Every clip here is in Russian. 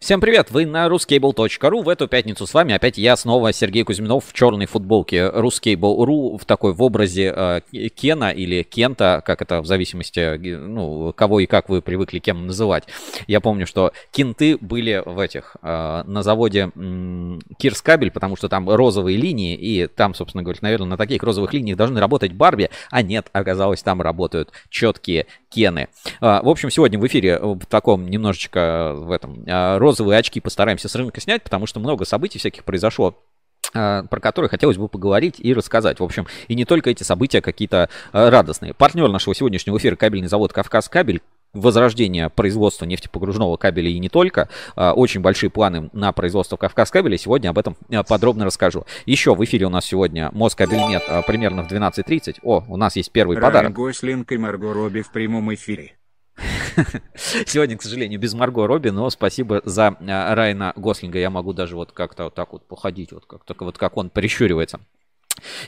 Всем привет! Вы на RusCable.ru. В эту пятницу с вами опять я, снова Сергей Кузьминов в черной футболке RusCable.ru, в такой в образе Кена или Кента, как это в зависимости, ну, кого и как вы привыкли кем называть. Я помню, что кенты были в этих, на заводе Кирскабель, потому что там розовые линии, и там, собственно говоря, наверное, на таких розовых линиях должны работать Барби, а нет, оказалось, там работают четкие Кены. В общем, сегодня в эфире в таком немножечко в этом розовые очки постараемся с рынка снять, потому что много событий всяких произошло, про которые хотелось бы поговорить и рассказать. В общем, и не только эти события какие-то радостные. Партнер нашего сегодняшнего эфира — кабельный завод «Кавказкабель». Возрождение производства нефтепогружного кабеля и не только. Очень большие планы на производство Кавказкабеля. Сегодня об этом подробно расскажу. Еще в эфире у нас сегодня Москабельмет примерно в 12:30. О, у нас есть первый подарок. Райан Гослинг и Марго Робби в прямом эфире. Сегодня, к сожалению, без Марго Робби, но спасибо за Райана Гослинга. Я могу даже вот как-то вот так вот походить, вот как он прищуривается.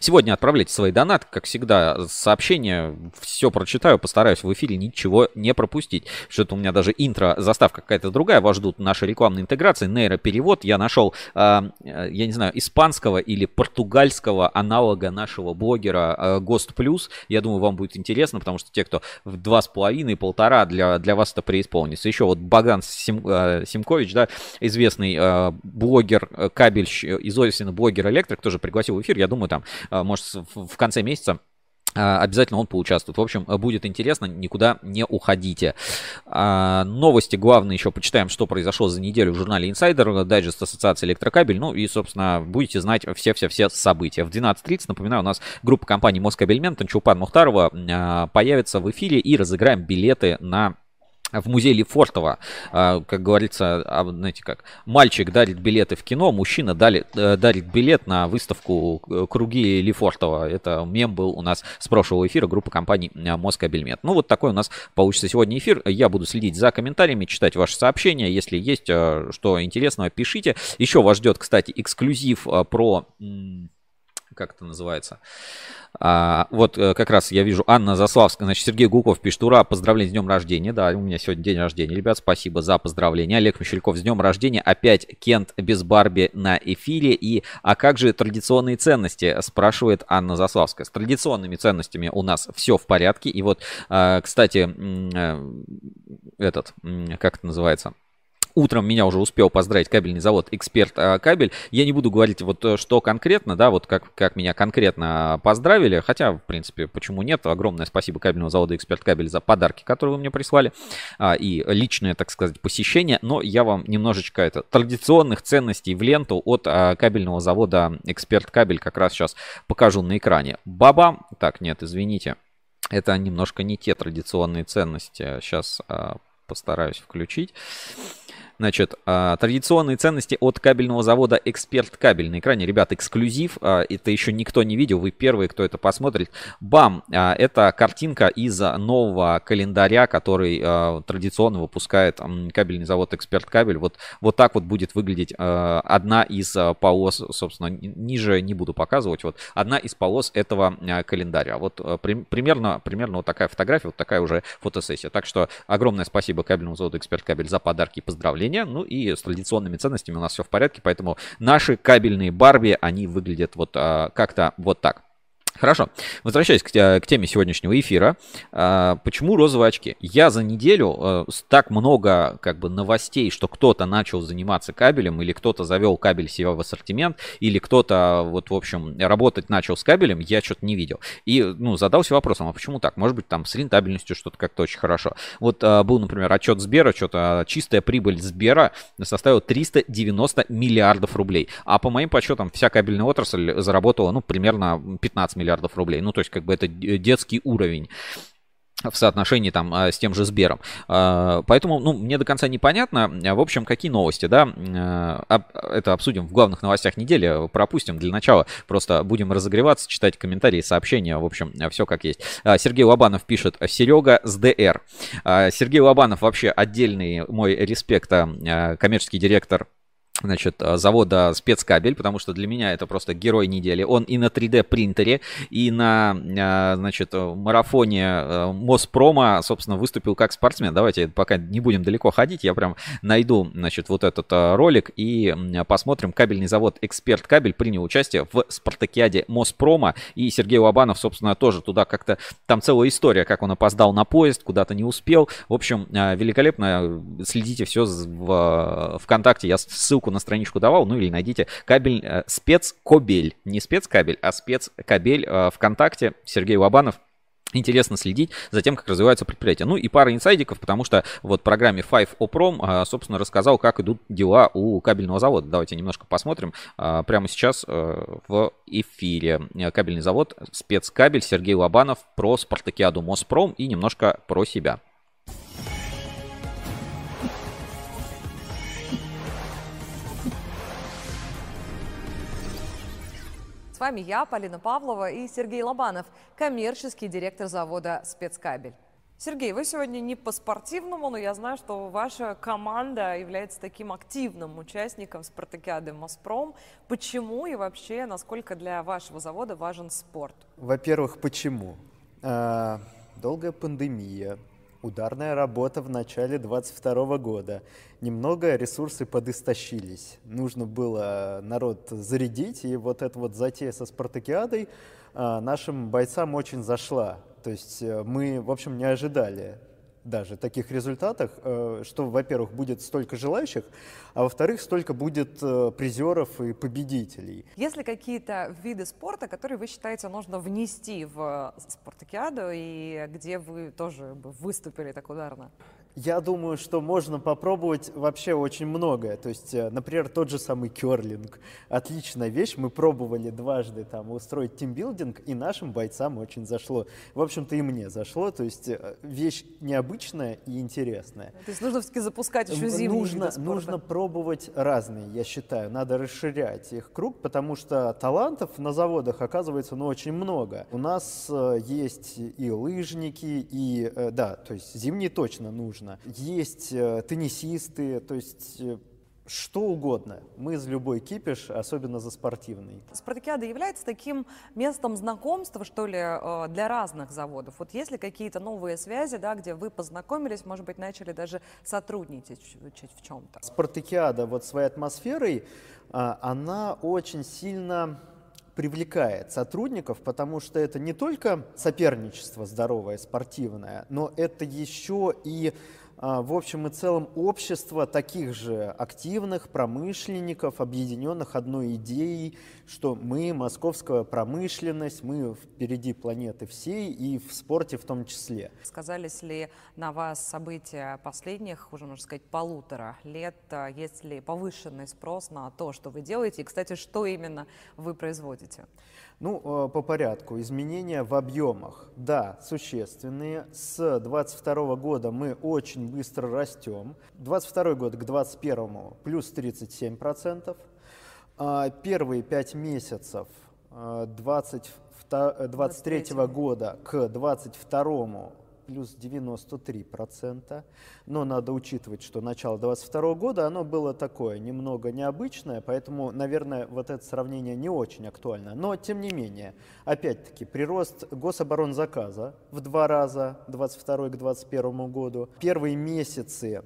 Сегодня отправляйте свои донаты, как всегда, сообщения, все прочитаю, постараюсь в эфире ничего не пропустить. Что-то у меня даже интро, заставка какая-то другая, вас ждут наши рекламные интеграции, нейроперевод. Я нашел, я не знаю, испанского или португальского аналога нашего блогера Гост Плюс. Я думаю, вам будет интересно, потому что те, кто в 2,5-1,5, для вас это преисполнится. Еще вот Баган Симкович, да, известный блогер, кабельщик, известный блогер-электрик, тоже пригласил в эфир, я думаю, там, может, в конце месяца обязательно он поучаствует. В общем, будет интересно, никуда не уходите. Новости главные еще почитаем, что произошло за неделю в журнале Insider, дайджест Ассоциации Электрокабель. Ну и, собственно, будете знать все-все-все события. В 12:30, напоминаю, у нас группа компаний Москабельмет, Танчулпан Мухтарова появится в эфире, и разыграем билеты на... в музей Лефортова, как говорится, знаете как, мальчик дарит билеты в кино, мужчина дарит билет на выставку «Круги Лефортова». Это мем был у нас с прошлого эфира группы компаний Москабельмет. Ну вот такой у нас получится сегодня эфир. Я буду следить за комментариями, читать ваши сообщения. Если есть что интересного, пишите. Еще вас ждет, кстати, эксклюзив про... как это называется? Вот как раз я вижу Анна Заславская, значит, Сергей Гуков пишет: ура, поздравление с днем рождения. Да, у меня сегодня день рождения, ребят, спасибо за поздравления. Олег Мещеряков: с днем рождения, опять Кент без Барби на эфире. И а как же традиционные ценности, спрашивает Анна Заславская. С традиционными ценностями у нас все в порядке. И вот, кстати, этот, как это называется? Утром меня уже успел поздравить кабельный завод «Эксперт-Кабель». Я не буду говорить, вот что конкретно, да, вот как меня конкретно поздравили. Хотя, в принципе, почему нет? Огромное спасибо кабельному заводу «Эксперт-Кабель» за подарки, которые вы мне прислали. И личное, так сказать, посещение. Но я вам немножечко это, традиционных ценностей в ленту от кабельного завода «Эксперт-Кабель» как раз сейчас покажу на экране. Бабам. Так, нет, извините. Это немножко не те традиционные ценности. Сейчас постараюсь включить. Значит, традиционные ценности от кабельного завода «Эксперт-Кабель». На экране, ребят, эксклюзив. Это еще никто не видел. Вы первые, кто это посмотрит. Бам! Это картинка из нового календаря, который традиционно выпускает кабельный завод «Эксперт-Кабель». Вот так вот будет выглядеть одна из полос, собственно, ниже не буду показывать. Вот одна из полос этого календаря. Вот примерно вот такая фотография, вот такая уже фотосессия. Так что огромное спасибо кабельному заводу «Эксперт-Кабель» за подарки и поздравления. Ну и с традиционными ценностями у нас все в порядке, поэтому наши кабельные Барби, они выглядят вот как-то вот так. Хорошо, возвращаясь к теме сегодняшнего эфира. Почему розовые очки? Я за неделю так много как бы новостей, что кто-то начал заниматься кабелем, или кто-то завел кабель себе в ассортимент, или кто-то, вот, в общем, работать начал с кабелем, я что-то не видел. И, ну, задался вопросом, а почему так? Может быть, там с рентабельностью что-то как-то очень хорошо. Вот был, например, отчет Сбера, что-то чистая прибыль Сбера составила 390 миллиардов рублей. А по моим подсчетам, вся кабельная отрасль заработала, ну, примерно 15 миллиардов рублей. Ну, то есть, как бы это детский уровень в соотношении там с тем же Сбером. Поэтому, ну, мне до конца непонятно. В общем, какие новости, да? Это обсудим в главных новостях недели. Пропустим для начала. Просто будем разогреваться, читать комментарии, сообщения. В общем, все как есть. Сергей Лобанов пишет: Серега с ДР. Сергей Лобанов вообще отдельный мой респект, коммерческий директор значит, завода «Спецкабель», потому что для меня это просто герой недели. Он и на 3D-принтере, и на, значит, марафоне Моспрома, собственно, выступил как спортсмен. Давайте пока не будем далеко ходить, я прям найду, значит, вот этот ролик и посмотрим. Кабельный завод «Эксперт-Кабель» принял участие в спартакиаде Моспрома, и Сергей Лобанов, собственно, тоже туда как-то, там целая история, как он опоздал на поезд, куда-то не успел. В общем, великолепно, следите все в ВКонтакте, я ссылку на страничку давал, ну или найдите кабель спецкобель, не спецкабель, а спецкабель ВКонтакте, Сергей Лобанов. Интересно следить за тем, как развиваются предприятия. Ну и пара инсайдиков, потому что вот в программе 5OPROM, собственно, рассказал, как идут дела у кабельного завода. Давайте немножко посмотрим прямо сейчас в эфире. Кабельный завод, спецкабель, Сергей Лобанов про спартакиаду Моспром и немножко про себя. С вами я, Полина Павлова, и Сергей Лобанов, коммерческий директор завода «Спецкабель». Сергей, вы сегодня не по-спортивному, но я знаю, что ваша команда является таким активным участником спартакиады «Моспром». Почему и вообще, насколько для вашего завода важен спорт? Во-первых, почему? Долгая пандемия, ударная работа в начале 2022 года. Немного ресурсы подыстощились. Нужно было народ зарядить, и вот эта вот затея со спартакиадой нашим бойцам очень зашла. То есть мы, в общем, не ожидали даже таких результатов, что, во-первых, будет столько желающих, а во-вторых, столько будет призеров и победителей. Есть ли какие-то виды спорта, которые вы считаете нужно внести в спартакиаду и где вы тоже выступили так ударно? Я думаю, что можно попробовать вообще очень многое. То есть, например, тот же самый керлинг. Отличная вещь. Мы пробовали дважды там устроить тимбилдинг, и нашим бойцам очень зашло. В общем-то, и мне зашло. То есть вещь необычная и интересная. То есть нужно все-таки запускать еще зимние виды спорта. Нужно пробовать разные, я считаю. Надо расширять их круг, потому что талантов на заводах оказывается очень много. У нас есть и лыжники, и, да, то есть зимние точно нужно. Есть теннисисты, то есть что угодно. Мы за любой кипиш, особенно за спортивный. Спартакиада является таким местом знакомства, что ли, для разных заводов? Вот есть ли какие-то новые связи, да, где вы познакомились, может быть, начали даже сотрудничать в чем-то? Спартакиада вот своей атмосферой, она очень сильно привлекает сотрудников, потому что это не только соперничество здоровое, спортивное, но это еще и, в общем и целом, общество таких же активных промышленников, объединенных одной идеей, что мы, московская промышленность, мы впереди планеты всей и в спорте в том числе. Сказались ли на вас события последних, уже можно сказать, 1,5 лет? Есть ли повышенный спрос на то, что вы делаете? И, кстати, что именно вы производите? Ну, по порядку. Изменения в объемах, да, существенные. С 2022 года мы очень быстро растем. 2022 год к 2021 плюс 37%. Первые 5 месяцев 2023 года к 2022 плюс 93%. Но надо учитывать, что начало 2022 года, оно было такое, немного необычное, поэтому, наверное, вот это сравнение не очень актуально. Но, тем не менее, опять-таки, прирост гособоронзаказа в 2 раза, 2022 к 2021 году. Первые месяцы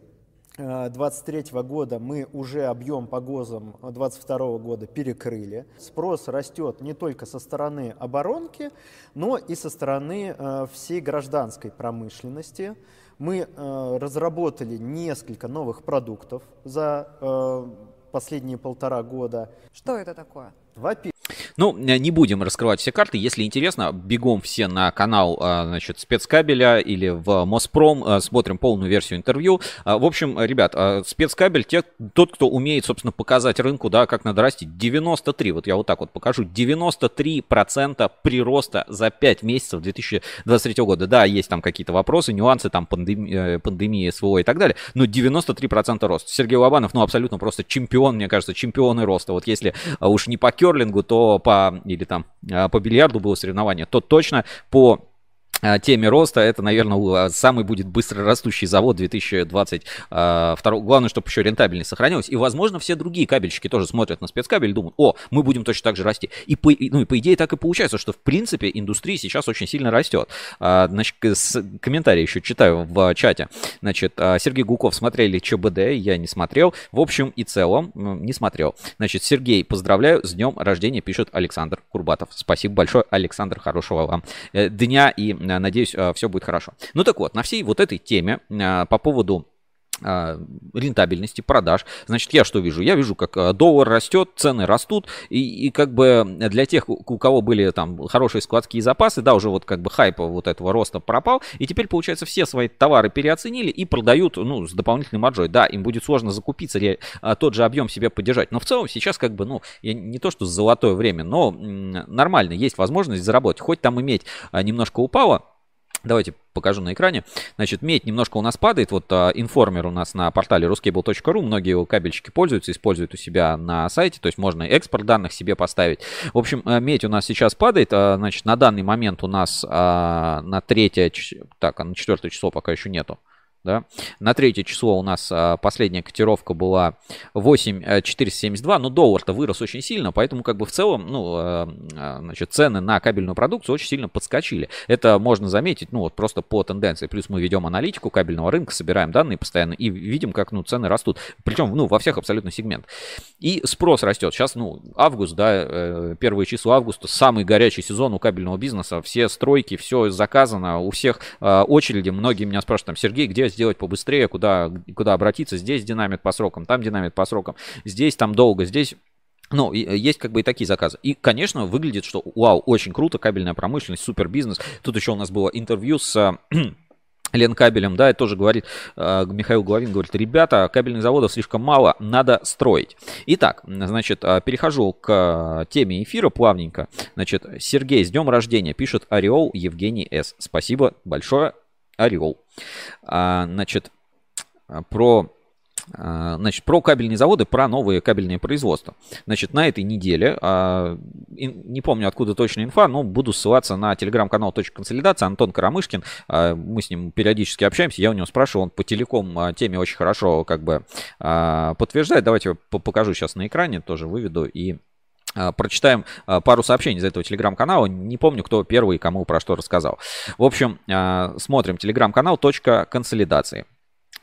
2023 года мы уже объем по ГОЗам 2022 года перекрыли. Спрос растет не только со стороны оборонки, но и со стороны всей гражданской промышленности. Мы разработали несколько новых продуктов за последние 1,5 года. Что это такое? Во-первых, ну, не будем раскрывать все карты. Если интересно, бегом все на канал, значит, спецкабеля или в Моспром, смотрим полную версию интервью. В общем, ребят, спецкабель тот, кто умеет, собственно, показать рынку, да, как надо расти. 93, вот я вот так вот покажу, 93% прироста за 5 месяцев 2023 года. Да, есть там какие-то вопросы, нюансы, там пандемия, СВО и так далее, но 93% рост. Сергей Лобанов, ну, абсолютно просто чемпион, мне кажется, чемпионы роста. Вот если уж не по керлингу, то по бильярду было соревнование, то точно по теме роста. Это, наверное, самый будет быстро растущий завод 2022. Главное, чтобы еще рентабельность сохранилась. И, возможно, все другие кабельщики тоже смотрят на спецкабель и думают, о, мы будем точно так же расти. И по идее так и получается, что, в принципе, индустрия сейчас очень сильно растет. Значит, комментарии еще читаю в чате. Значит, Сергей Гуков, смотрели ЧБД? Я не смотрел. В общем и целом, не смотрел. Значит, Сергей, поздравляю с днем рождения, пишет Александр Курбатов. Спасибо большое, Александр, хорошего вам дня и, надеюсь, все будет хорошо. Ну так вот, на всей вот этой теме по поводу рентабельности продаж. Значит, я что вижу? Я вижу, как доллар растет, цены растут, и как бы для тех, у кого были там хорошие складские запасы, да, уже вот как бы хайп вот этого роста пропал, и теперь, получается, все свои товары переоценили и продают, ну, с дополнительной маржой. Да, им будет сложно закупиться, тот же объем себе поддержать, но в целом сейчас как бы, ну, не то что золотое время, но нормально, есть возможность заработать, хоть там и медь немножко упала. Давайте покажу на экране. Значит, медь немножко у нас падает. Вот информер у нас на портале RusCable.ru. Многие его кабельщики пользуются, используют у себя на сайте. То есть можно экспорт данных себе поставить. В общем, медь у нас сейчас падает. Значит, на данный момент у нас на 3, так, а на 4 число пока еще нету. Да? На 3 число у нас последняя котировка была 8472, но доллар-то вырос очень сильно, поэтому как бы в целом, ну, значит, цены на кабельную продукцию очень сильно подскочили. Это можно заметить, ну, вот просто по тенденции. Плюс мы ведем аналитику кабельного рынка, собираем данные постоянно и видим, как, ну, цены растут. Причем, ну, во всех абсолютно сегментах. И спрос растет. Сейчас, ну, август, да, первые числа августа, самый горячий сезон у кабельного бизнеса. Все стройки, все заказано, у всех очереди. Многие меня спрашивают, там, Сергей, где сделать побыстрее, куда обратиться, здесь динамит по срокам, там динамит по срокам, здесь там долго, здесь... Ну, есть как бы и такие заказы. И, конечно, выглядит, что вау, очень круто, кабельная промышленность, супер бизнес. Тут еще у нас было интервью с... Ленкабелем, да, это тоже говорит, Михаил Головин говорит, ребята, кабельных заводов слишком мало, надо строить. Итак, значит, перехожу к теме эфира плавненько. Значит, Сергей, с днем рождения, пишет Орел Евгений С. Спасибо большое, Орел. Значит, про кабельные заводы, про новые кабельные производства. Значит, на этой неделе, не помню, откуда точно инфа, но буду ссылаться на телеграм-канал «Точка консолидации». Антон Карамышкин, мы с ним периодически общаемся, я у него спрашиваю, он по телеком теме очень хорошо как бы подтверждает. Давайте я покажу сейчас на экране, тоже выведу и... прочитаем пару сообщений из этого телеграм-канала. Не помню, кто первый и кому про что рассказал. В общем, смотрим телеграм-канал «Точка консолидации».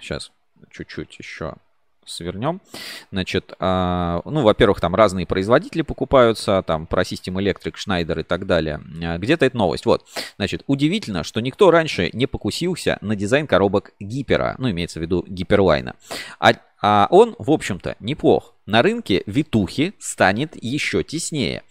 Сейчас чуть-чуть еще свернем. Значит, ну, во-первых, там разные производители покупаются, там про System Electric, Schneider и так далее. Где-то это новость. Вот, значит, удивительно, что никто раньше не покусился на дизайн коробок Гипера, ну, имеется в виду Гиперлайна. А он, в общем-то, неплох. На рынке витухи станет еще теснее.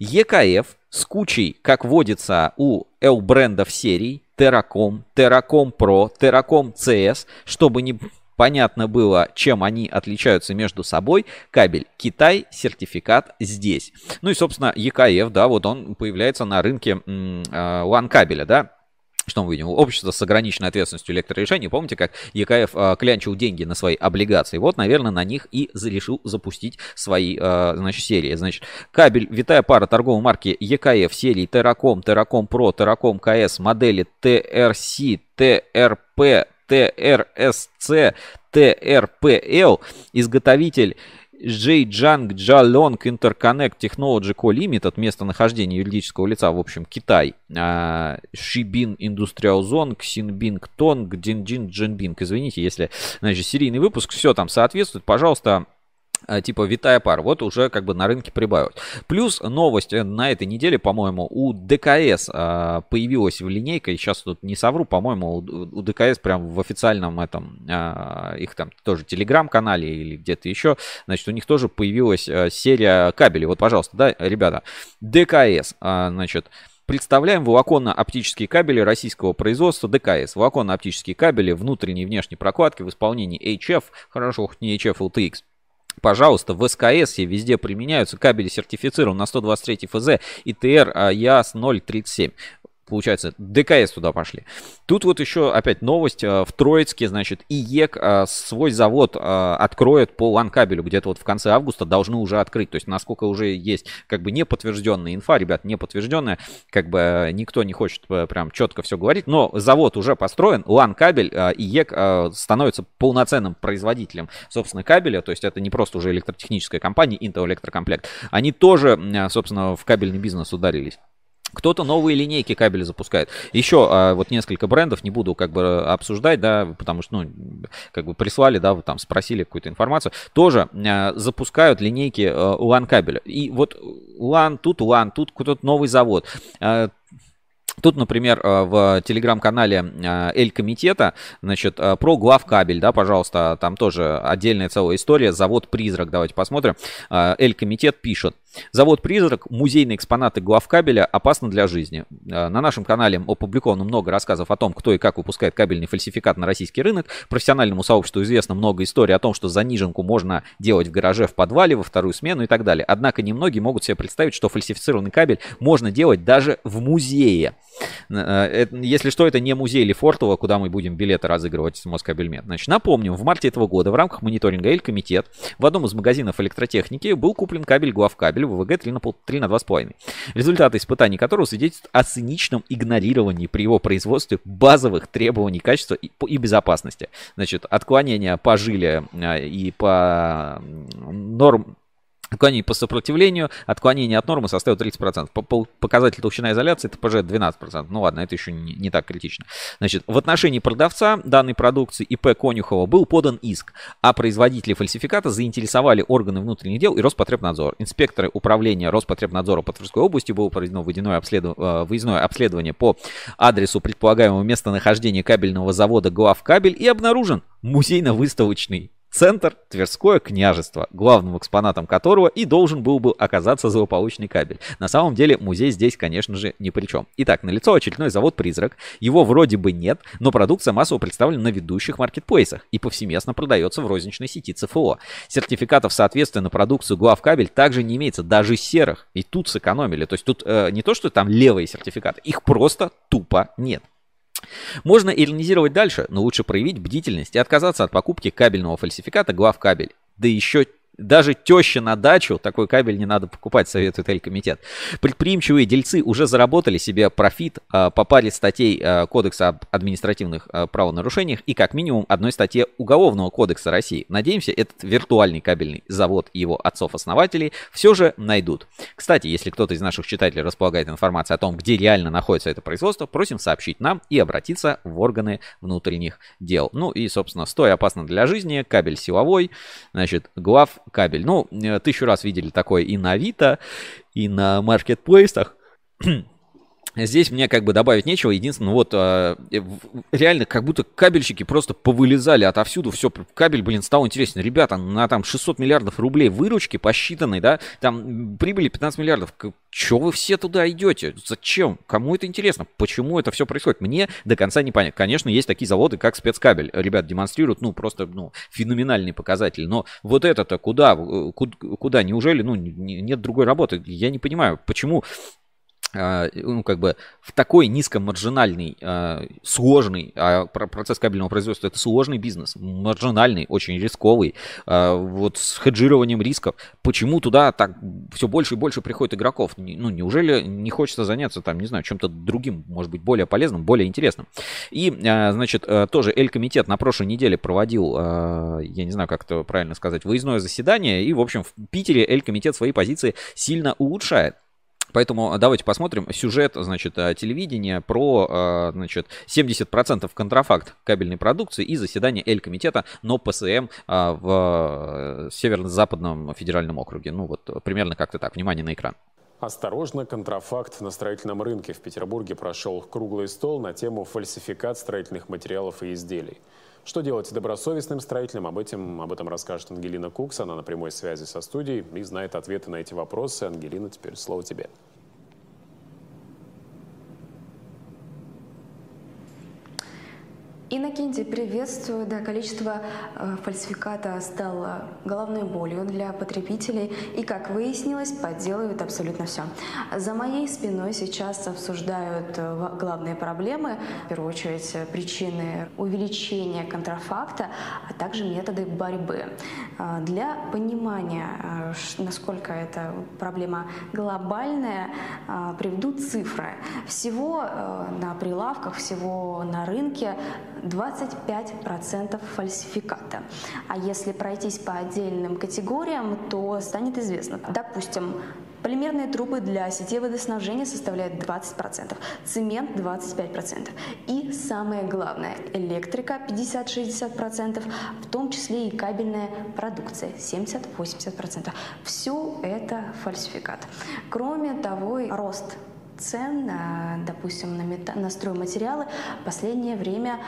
EKF с кучей, как водится у L-брендов серий, Teracom, Teracom Pro, Teracom CS, чтобы не понятно было, чем они отличаются между собой. Кабель Китай, сертификат здесь. Ну и, собственно, EKF, да, вот он появляется на рынке LAN кабеля, да. Что мы видим? Общество с ограниченной ответственностью электрорешений. Помните, как ЕКФ клянчил деньги на свои облигации? Вот, наверное, на них и решил запустить свои, значит, серии. Значит, кабель, витая пара торговой марки ЕКФ, серии Teracom, Teracom Pro, Teracom КС, модели TRC, TRP, TRSC, TRPL, изготовитель... Джейджанг Джалонг Интерконнект Технологи Ко Лимитед, местонахождение юридического лица, в общем, Китай. Шибин Индустриал Зон, Ксинбинг Тонг, Динджин Джинбинг. Извините, если, значит, серийный выпуск, все там соответствует, пожалуйста. Типа витая пара, вот уже как бы на рынке прибавят. Плюс новость на этой неделе, по-моему, у ДКС появилась в линейке, и сейчас тут не совру, по-моему, у ДКС прям в официальном этом, их там тоже телеграм-канале или где-то еще, значит, у них тоже появилась серия кабелей. Вот, пожалуйста, да, ребята, ДКС, значит... Представляем волоконно-оптические кабели российского производства ДКС. Волоконно-оптические кабели внутренней и внешней прокладки в исполнении HF, хорошо, хоть не HF, LTX. Пожалуйста, в СКС и везде применяются кабели сертифицированы на 123 ФЗ и ТР ЯС 037. получается, ДКС туда пошли. Тут вот еще опять новость. В Троицке, значит, ИЕК свой завод откроет по ланкабелю. Где-то вот в конце августа должны уже открыть. То есть, насколько уже есть как бы неподтвержденная инфа, ребят, неподтвержденная. Как бы никто не хочет прям четко все говорить. Но завод уже построен. Ланкабель, ИЕК становится полноценным производителем, собственно, кабеля. То есть, это не просто уже электротехническая компания, Intel Электрокомплект. Они тоже, собственно, в кабельный бизнес ударились. Кто-то новые линейки кабеля запускает. Еще вот несколько брендов, не буду как бы обсуждать, да, потому что, ну, как бы прислали, да, вы там спросили какую-то информацию. Тоже запускают линейки LAN-кабеля. И вот LAN, тут кто-то новый завод. Тут, например, в телеграм-канале Элькомитета, значит, про Главкабель, да, пожалуйста, там тоже отдельная целая история, завод-призрак, давайте посмотрим. Элькомитет пишет: завод-призрак, музейные экспонаты Главкабеля опасны для жизни. На нашем канале опубликовано много рассказов о том, кто и как выпускает кабельный фальсификат на российский рынок. Профессиональному сообществу известно много историй о том, что заниженку можно делать в гараже, в подвале, во вторую смену и так далее. Однако немногие могут себе представить, что фальсифицированный кабель можно делать даже в музее. Если что, это не музей Лефортова, куда мы будем билеты разыгрывать с Москабельмет. Значит, напомним, в марте этого года в рамках мониторинга Элькомитет в одном из магазинов электротехники был куплен кабель Главкабель ВВГ 3 на 2,5, результаты испытаний которого свидетельствуют о циничном игнорировании при его производстве базовых требований качества и безопасности. Значит, отклонения по жиле и по нормам, отклонение по сопротивлению, отклонение от нормы составил 30%. Показатель толщина изоляции ТПЖ 12%. Ну ладно, это еще не так критично. Значит, в отношении продавца данной продукции ИП Конюхова был подан иск, а производители фальсификата заинтересовали органы внутренних дел и Роспотребнадзор. Инспекторы управления Роспотребнадзора по Тверской области было проведено выездное обследование по адресу предполагаемого местонахождения кабельного завода Главкабель и обнаружен музейно-выставочный центр Тверское княжество, главным экспонатом которого и должен был бы оказаться злополучный кабель. На самом деле музей здесь, конечно же, ни при чем. Итак, налицо очередной завод-призрак. Его вроде бы нет, но продукция массово представлена на ведущих маркетплейсах и повсеместно продается в розничной сети ЦФО. Сертификатов соответствия на продукцию Главкабель также не имеется, даже серых. И тут сэкономили. То есть тут не то, что там левые сертификаты, их просто тупо нет. Можно иронизировать дальше, но лучше проявить бдительность и отказаться от покупки кабельного фальсификата Главкабель. Да еще даже теща на дачу такой кабель не надо покупать, советует Элькомитет. Предприимчивые дельцы уже заработали себе профит по паре статей Кодекса об административных правонарушениях и как минимум одной статье Уголовного кодекса России. Надеемся, этот виртуальный кабельный завод и его отцов-основателей все же найдут. Кстати, если кто-то из наших читателей располагает информацией о том, где реально находится это производство, просим сообщить нам и обратиться в органы внутренних дел. Ну и, собственно, стоя опасно для жизни, кабель силовой, значит, Главкабель. Ну, тысячу раз видели такое и на Авито, и на маркетплейсах. Здесь мне как бы добавить нечего. Единственное, вот реально как будто кабельщики просто повылезали отовсюду. Все, кабель, блин, стал интересен. Ребята, на там 600 миллиардов рублей выручки посчитанной, да, там прибыли 15 миллиардов. Че вы все туда идете? Зачем? Кому это интересно? Почему это все происходит? Мне до конца не понятно. Конечно, есть такие заводы, как Спецкабель. Ребят демонстрируют, ну, просто, ну, феноменальные показатели. Но вот это-то куда? Куда? Неужели, ну, нет другой работы? Я не понимаю, почему... Ну, как бы в такой низкомаржинальный, сложный, процесс кабельного производства — это сложный бизнес, маржинальный, очень рисковый, вот с хеджированием рисков. Почему туда так все больше и больше приходит игроков? Ну, неужели не хочется заняться там, не знаю, чем-то другим, может быть, более полезным, более интересным? И, значит, тоже Элькомитет на прошлой неделе проводил, я не знаю, как это правильно сказать, выездное заседание, и, в общем, в Питере Элькомитет свои позиции сильно улучшает. Поэтому давайте посмотрим сюжет, значит, телевидения про, значит, 70% контрафакт кабельной продукции и заседание Элькомитета НОПСМ в Северо-Западном федеральном округе. Ну вот примерно как-то так. Внимание на экран. Осторожно, контрафакт на строительном рынке. В Петербурге прошел круглый стол на тему фальсификат строительных материалов и изделий. Что делать добросовестным строителям? Об этом расскажет Ангелина Кукс. Она на прямой связи со студией и знает ответы на эти вопросы. Ангелина, теперь слово тебе. Иннокентий, приветствую. Да, количество фальсификата стало головной болью для потребителей. И, как выяснилось, подделывают абсолютно все. За моей спиной сейчас обсуждают главные проблемы. В первую очередь, причины увеличения контрафакта, а также методы борьбы. Для понимания, насколько эта проблема глобальная, приведу цифры. Всего на прилавках, всего на рынке 25% фальсификата. А если пройтись по отдельным категориям, то станет известно. Допустим, полимерные трубы для сетей водоснабжения составляют 20%, цемент 25%. И самое главное, электрика 50-60%, в том числе и кабельная продукция 70-80%. Все это фальсификат. Кроме того, рост цен, допустим, на стройматериалы в последнее время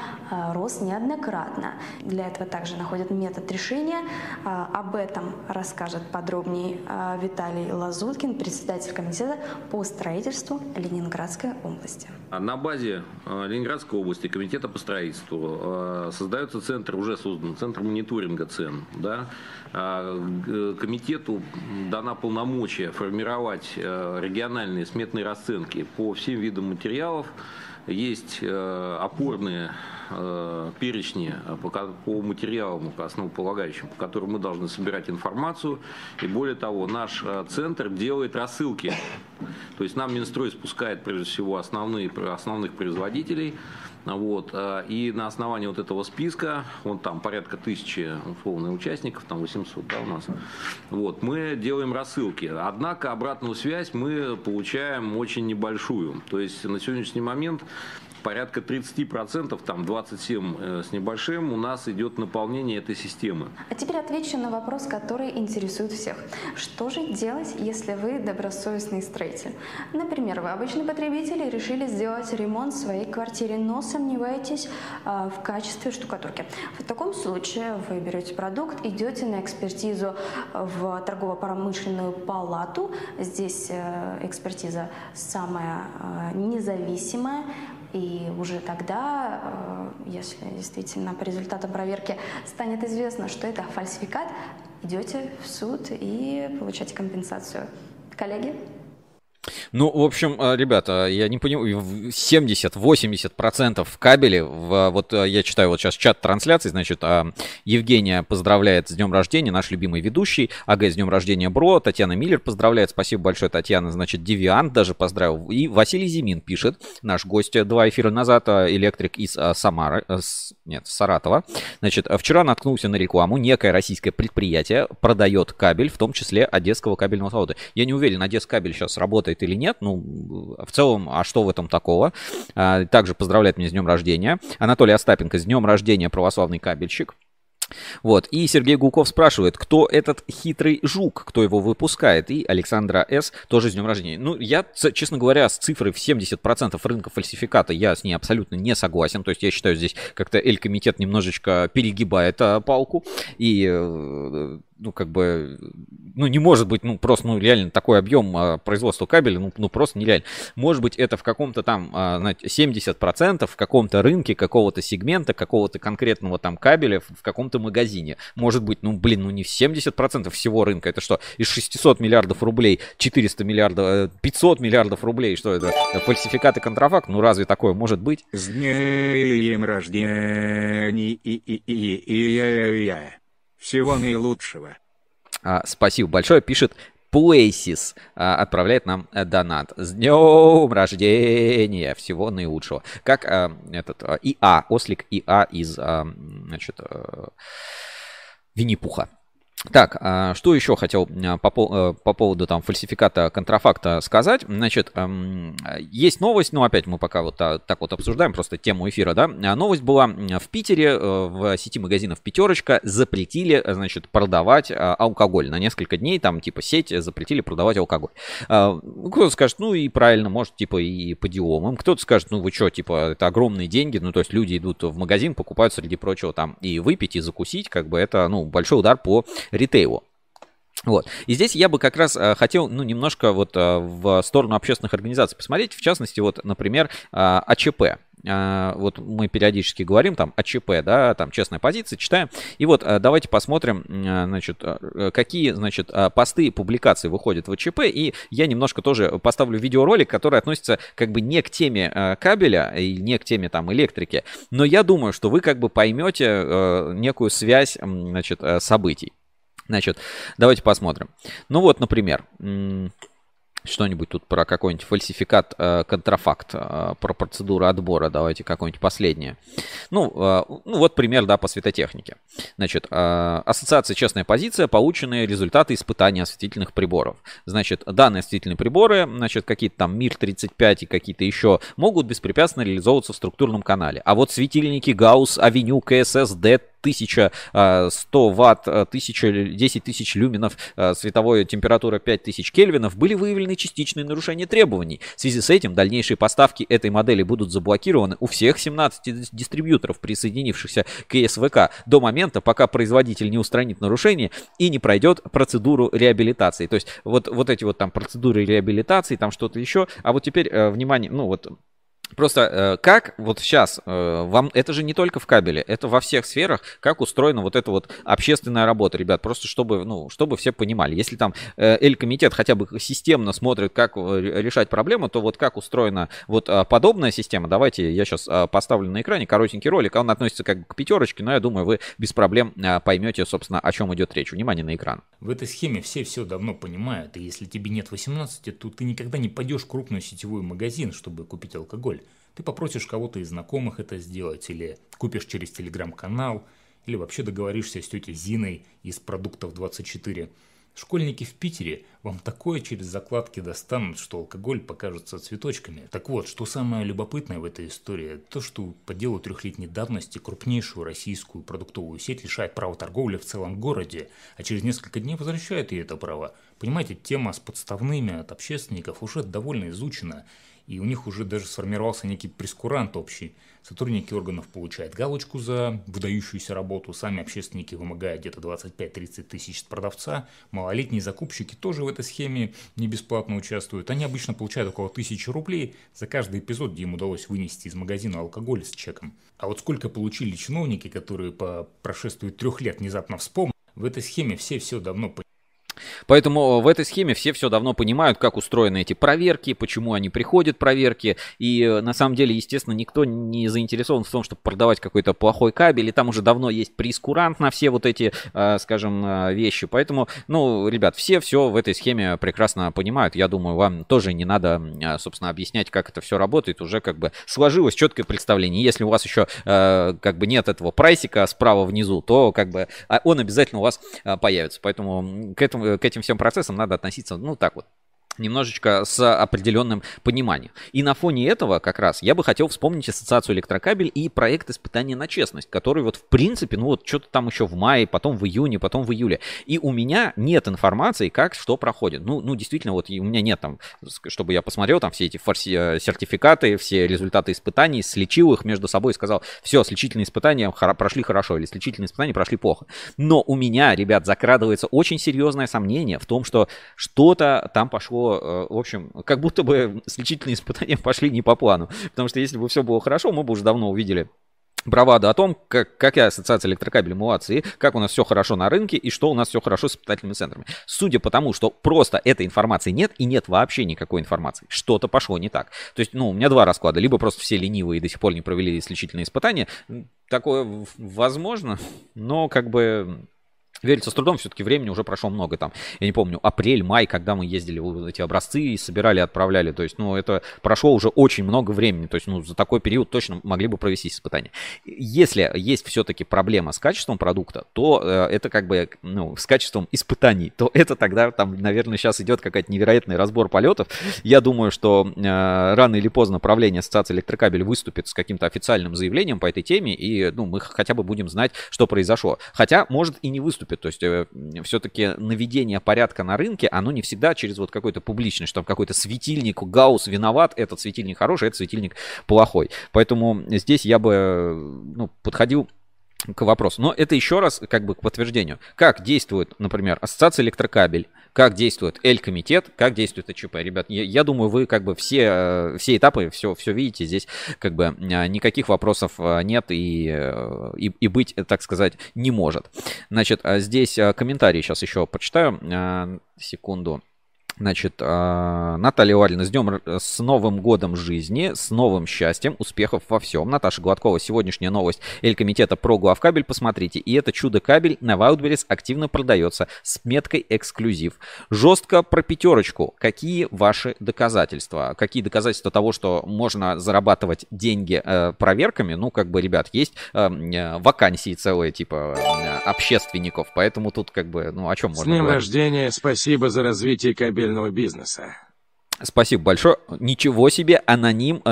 рос неоднократно. Для этого также находят метод решения. Об этом расскажет подробнее Виталий Лазуткин, председатель комитета по строительству Ленинградской области. На базе Ленинградской области комитета по строительству создается центр, уже создан центр мониторинга цен. Да? Комитету дана полномочия формировать региональные сметные расценки по всем видам материалов. Есть опорные перечни по материалам основополагающим, по которым мы должны собирать информацию. И более того, наш центр делает рассылки. То есть нам Минстрой спускает прежде всего основных производителей. Вот. И на основании вот этого списка, вон там порядка 1000 условно участников, там 800 да, у нас, вот, мы делаем рассылки. Однако обратную связь мы получаем очень небольшую. То есть на сегодняшний момент порядка 30%, там 27 с небольшим, у нас идет наполнение этой системы. А теперь отвечу на вопрос, который интересует всех. Что же делать, если вы добросовестный строитель? Например, вы обычный потребитель и решили сделать ремонт в своей квартире, но сомневаетесь в качестве штукатурки. В таком случае вы берете продукт, идете на экспертизу в торгово-промышленную палату. Здесь экспертиза самая независимая. И уже тогда, если действительно по результатам проверки станет известно, что это фальсификат, идете в суд и получаете компенсацию. Коллеги? Ну, в общем, ребята, я не понимаю, 70-80% в кабеле, вот я читаю вот сейчас чат трансляции, значит, Евгения поздравляет с днем рождения, наш любимый ведущий, АГ, с днем рождения, бро, Татьяна Миллер поздравляет, спасибо большое, Татьяна, значит, Девиант даже поздравил, и Василий Зимин пишет, наш гость 2 эфира назад, электрик из Саратова, значит, вчера наткнулся на рекламу, некое российское предприятие продает кабель, в том числе Одесского кабельного завода. Я не уверен, Одесскабель сейчас работает или нет, ну, в целом, а что в этом такого? Также поздравляет меня с днем рождения. Анатолий Остапенко, с днем рождения, православный кабельщик. Вот, и Сергей Гуков спрашивает, кто этот хитрый жук, кто его выпускает, и Александра С. тоже с днем рождения. Ну, я, честно говоря, с цифрой в 70% рынка фальсификата, я с ней абсолютно не согласен, то есть я считаю, здесь как-то Элькомитет немножечко перегибает палку, и... ну, как бы, ну, не может быть, ну, просто, ну, реально такой объем производства кабеля, ну, просто нереально. Может быть, это в каком-то там, знаете, 70% в каком-то рынке, какого-то сегмента, какого-то конкретного там кабеля в каком-то магазине. Может быть, ну, блин, ну, не в 70% всего рынка. Это что, из 600 миллиардов рублей 400 миллиардов, 500 миллиардов рублей, что это, фальсификат и контрафакт? Ну, разве такое может быть? С днем рождения и всего наилучшего. Спасибо большое, пишет Places, отправляет нам донат. С днем рождения, всего наилучшего. Как ИА, ослик ИА из, значит, Винни-Пуха. Так, что еще хотел по поводу там фальсификата, контрафакта сказать. Значит, есть новость, но опять мы пока вот так вот обсуждаем просто тему эфира, да. Новость была в Питере, в сети магазинов «Пятерочка» запретили, значит, продавать алкоголь. На несколько дней там типа сеть запретили продавать алкоголь. Кто-то скажет, ну и правильно, может типа и по делам. Кто-то скажет, ну вы что, типа это огромные деньги, ну то есть люди идут в магазин, покупают среди прочего там и выпить, и закусить, как бы это, ну, большой удар по ритейлу. Вот. И здесь я бы как раз хотел, ну, немножко вот в сторону общественных организаций посмотреть, в частности, вот, например, АЧП. вот мы периодически говорим там о ЧП, да, там честная позиция, читаем. И вот давайте посмотрим, значит, какие, значит, посты, публикации выходят в АЧП. И я немножко тоже поставлю видеоролик, который относится как бы не к теме кабеля и не к теме там электрики. Но я думаю, что вы как бы поймете некую связь, значит, событий. Значит, давайте посмотрим. Ну вот, например, что-нибудь тут про какой-нибудь фальсификат, контрафакт, про процедуру отбора. Давайте какое-нибудь последнее. Ну, вот пример, да, по светотехнике. Значит, Ассоциация «Честная позиция», полученные результаты испытаний осветительных приборов. Значит, данные осветительные приборы, значит, какие-то там МИР-35 и какие-то еще, могут беспрепятственно реализовываться в структурном канале. А вот светильники Гаусс, Авеню, КССД, 1100 ватт, 10 тысяч люминов, световая температура 5000 кельвинов, были выявлены частичные нарушения требований. В связи с этим дальнейшие поставки этой модели будут заблокированы у всех 17 дистрибьюторов, присоединившихся к ЕСВК, до момента, пока производитель не устранит нарушение и не пройдет процедуру реабилитации. То есть вот эти вот там процедуры реабилитации, там что-то еще. А вот теперь, внимание, ну вот... Просто как вот сейчас, вам это же не только в кабеле, это во всех сферах, как устроена вот эта вот общественная работа, ребят, просто чтобы, ну, чтобы все понимали. Если там Элькомитет хотя бы системно смотрит, как решать проблему, то вот как устроена вот подобная система. Давайте я сейчас поставлю на экране коротенький ролик, он относится как к пятерочке, но я думаю, вы без проблем поймете, собственно, о чем идет речь. Внимание на экран. В этой схеме все давно понимают, и если тебе нет 18, то ты никогда не пойдешь в крупный сетевой магазин, чтобы купить алкоголь. Ты попросишь кого-то из знакомых это сделать, или купишь через телеграм-канал, или вообще договоришься с тетей Зиной из продуктов 24. Школьники в Питере вам такое через закладки достанут, что алкоголь покажется цветочками. Так вот, что самое любопытное в этой истории, то что по делу трехлетней давности крупнейшую российскую продуктовую сеть лишает права торговли в целом городе, а через несколько дней возвращает ей это право. Понимаете, тема с подставными от общественников уже довольно изучена. И у них уже даже сформировался некий прескурант общий. Сотрудники органов получают галочку за выдающуюся работу, сами общественники вымогают где-то 25-30 тысяч с продавца, малолетние закупщики тоже в этой схеме не бесплатно участвуют. Они обычно получают около 1000 рублей за каждый эпизод, где им удалось вынести из магазина алкоголь с чеком. А вот сколько получили чиновники, которые по прошествии 3 лет внезапно вспомнили, в этой схеме все давно понимают. Поэтому в этой схеме все давно понимают, как устроены эти проверки, почему они приходят, проверки. И на самом деле, естественно, никто не заинтересован в том, чтобы продавать какой-то плохой кабель. И там уже давно есть прескурант на все вот эти, скажем, вещи. Поэтому, ну, ребят, все в этой схеме прекрасно понимают. Я думаю, вам тоже не надо, собственно, объяснять, как это все работает. Уже как бы сложилось четкое представление. Если у вас еще как бы нет этого прайсика справа внизу, то как бы он обязательно у вас появится. Поэтому к этим всем процессам надо относиться, ну, так вот, немножечко с определенным пониманием. И на фоне этого как раз я бы хотел вспомнить Ассоциацию Электрокабель и проект испытания на честность, который вот в принципе, ну вот что-то там еще в мае, потом в июне, потом в июле. И у меня нет информации, как что проходит. Ну действительно, вот и у меня нет там, чтобы я посмотрел там все эти сертификаты, все результаты испытаний, сличил их между собой и сказал, все, сличительные испытания прошли хорошо или сличительные испытания прошли плохо. Но у меня, ребят, закрадывается очень серьезное сомнение в том, что что-то там пошло, в общем, как будто бы сличительные испытания пошли не по плану. Потому что если бы все было хорошо, мы бы уже давно увидели браваду о том, какая Ассоциация Электрокабель молодцы, как у нас все хорошо на рынке и что у нас все хорошо с испытательными центрами. Судя по тому, что просто этой информации нет и нет вообще никакой информации, что-то пошло не так. То есть, ну, у меня два расклада. Либо просто все ленивые и до сих пор не провели сличительные испытания. Такое возможно, но как бы... Верится с трудом, все-таки времени уже прошло много там. Я не помню, апрель, май, когда мы ездили эти образцы и собирали, отправляли. То есть, ну, это прошло уже очень много времени. То есть, ну, за такой период точно могли бы провести испытания. Если есть все-таки проблема с качеством продукта, то это как бы, ну, с качеством испытаний, то это тогда там, наверное, сейчас идет какой-то невероятный разбор полетов. Я думаю, что рано или поздно правление Ассоциации Электрокабель выступит с каким-то официальным заявлением по этой теме, и, ну, мы хотя бы будем знать, что произошло. Хотя, может, и не выступит. То есть все-таки наведение порядка на рынке, оно не всегда через вот какой-то публичный, что там какой-то светильник Гаусс виноват, этот светильник хороший, этот светильник плохой. Поэтому здесь я бы, ну, подходил к вопросу. Но это еще раз как бы к подтверждению. Как действует, например, Ассоциация Электрокабель, как действует Элькомитет, как действует АЧП. Ребят, я думаю, вы как бы все этапы, все видите. Здесь как бы никаких вопросов нет и быть, так сказать, не может. Значит, здесь комментарии сейчас еще прочитаю. Секунду. Значит, Наталья Уарина, с Новым годом жизни, с новым счастьем, успехов во всем. Наташа Гладкова, сегодняшняя новость Элькомитета про Главкабель, посмотрите. И это чудо-кабель на Wildberries активно продается с меткой эксклюзив. Жестко про пятерочку. Какие ваши доказательства? Какие доказательства того, что можно зарабатывать деньги проверками? Ну, как бы, ребят, есть вакансии целые, типа, общественников. Поэтому тут, как бы, ну, о чем можно говорить? С днем рождения, спасибо за развитие кабеля. Бизнеса. Спасибо большое. Ничего себе, аноним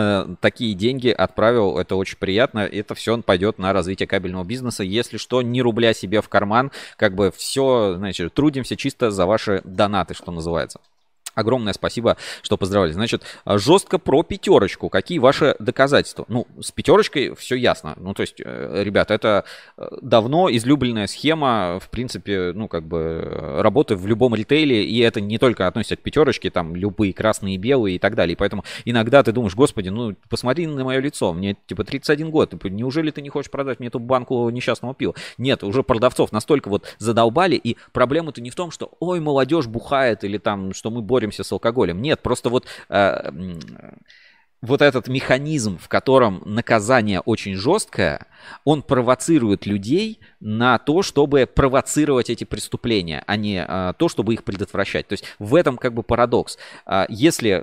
такие деньги отправил. Это очень приятно. Это все пойдет на развитие кабельного бизнеса. Если что, ни рубля себе в карман. Как бы все, значит, трудимся чисто за ваши донаты, что называется. Огромное спасибо, что поздравили. Значит, жестко про пятерочку. Какие ваши доказательства? Ну, с пятерочкой все ясно. Ну, то есть, ребят, это давно излюбленная схема, в принципе, ну, как бы, работы в любом ритейле. И это не только относится к пятерочке, там, любые красные, белые и так далее. И поэтому иногда ты думаешь, господи, ну, посмотри на мое лицо. Мне, типа, 31 год. Неужели ты не хочешь продать мне эту банку несчастного пива? Нет, уже продавцов настолько вот задолбали. И проблема-то не в том, что, ой, молодежь бухает или там, что мы боремся с алкоголем. Нет, просто вот вот этот механизм, в котором наказание очень жесткое, он провоцирует людей на то, чтобы провоцировать эти преступления, а не то, чтобы их предотвращать. То есть в этом как бы парадокс. Если,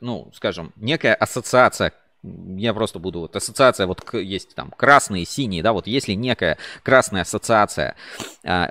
ну, скажем, некая ассоциация, я просто буду, вот ассоциация, вот есть там красные, синие, да, вот если некая красная ассоциация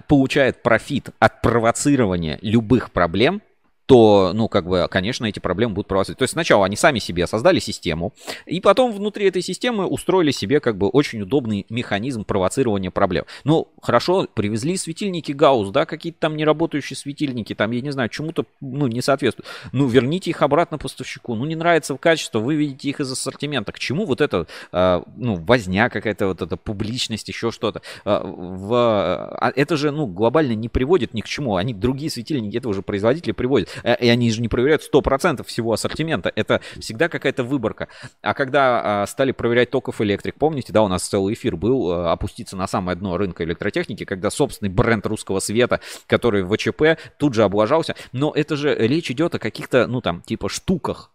получает профит от провоцирования любых проблем, то, ну, как бы, конечно, эти проблемы будут провоцировать. То есть сначала они сами себе создали систему, и потом внутри этой системы устроили себе, как бы, очень удобный механизм провоцирования проблем. Ну, хорошо, привезли светильники Гаусс, да, какие-то там неработающие светильники, там, я не знаю, чему-то, ну, не соответствуют. Ну, верните их обратно поставщику, ну, не нравится качество, выведите их из ассортимента. К чему вот это, ну, возня какая-то, вот эта публичность, еще что-то. Это же, ну, глобально не приводит ни к чему. Они другие светильники, это уже производители приводят. И они же не проверяют 100% всего ассортимента. Это всегда какая-то выборка. А когда стали проверять Токов Электрик, помните, да, у нас целый эфир был опуститься на самое дно рынка электротехники, когда собственный бренд русского света, который в ВЧП, тут же облажался. Но это же речь идет о каких-то, ну там, типа штуках.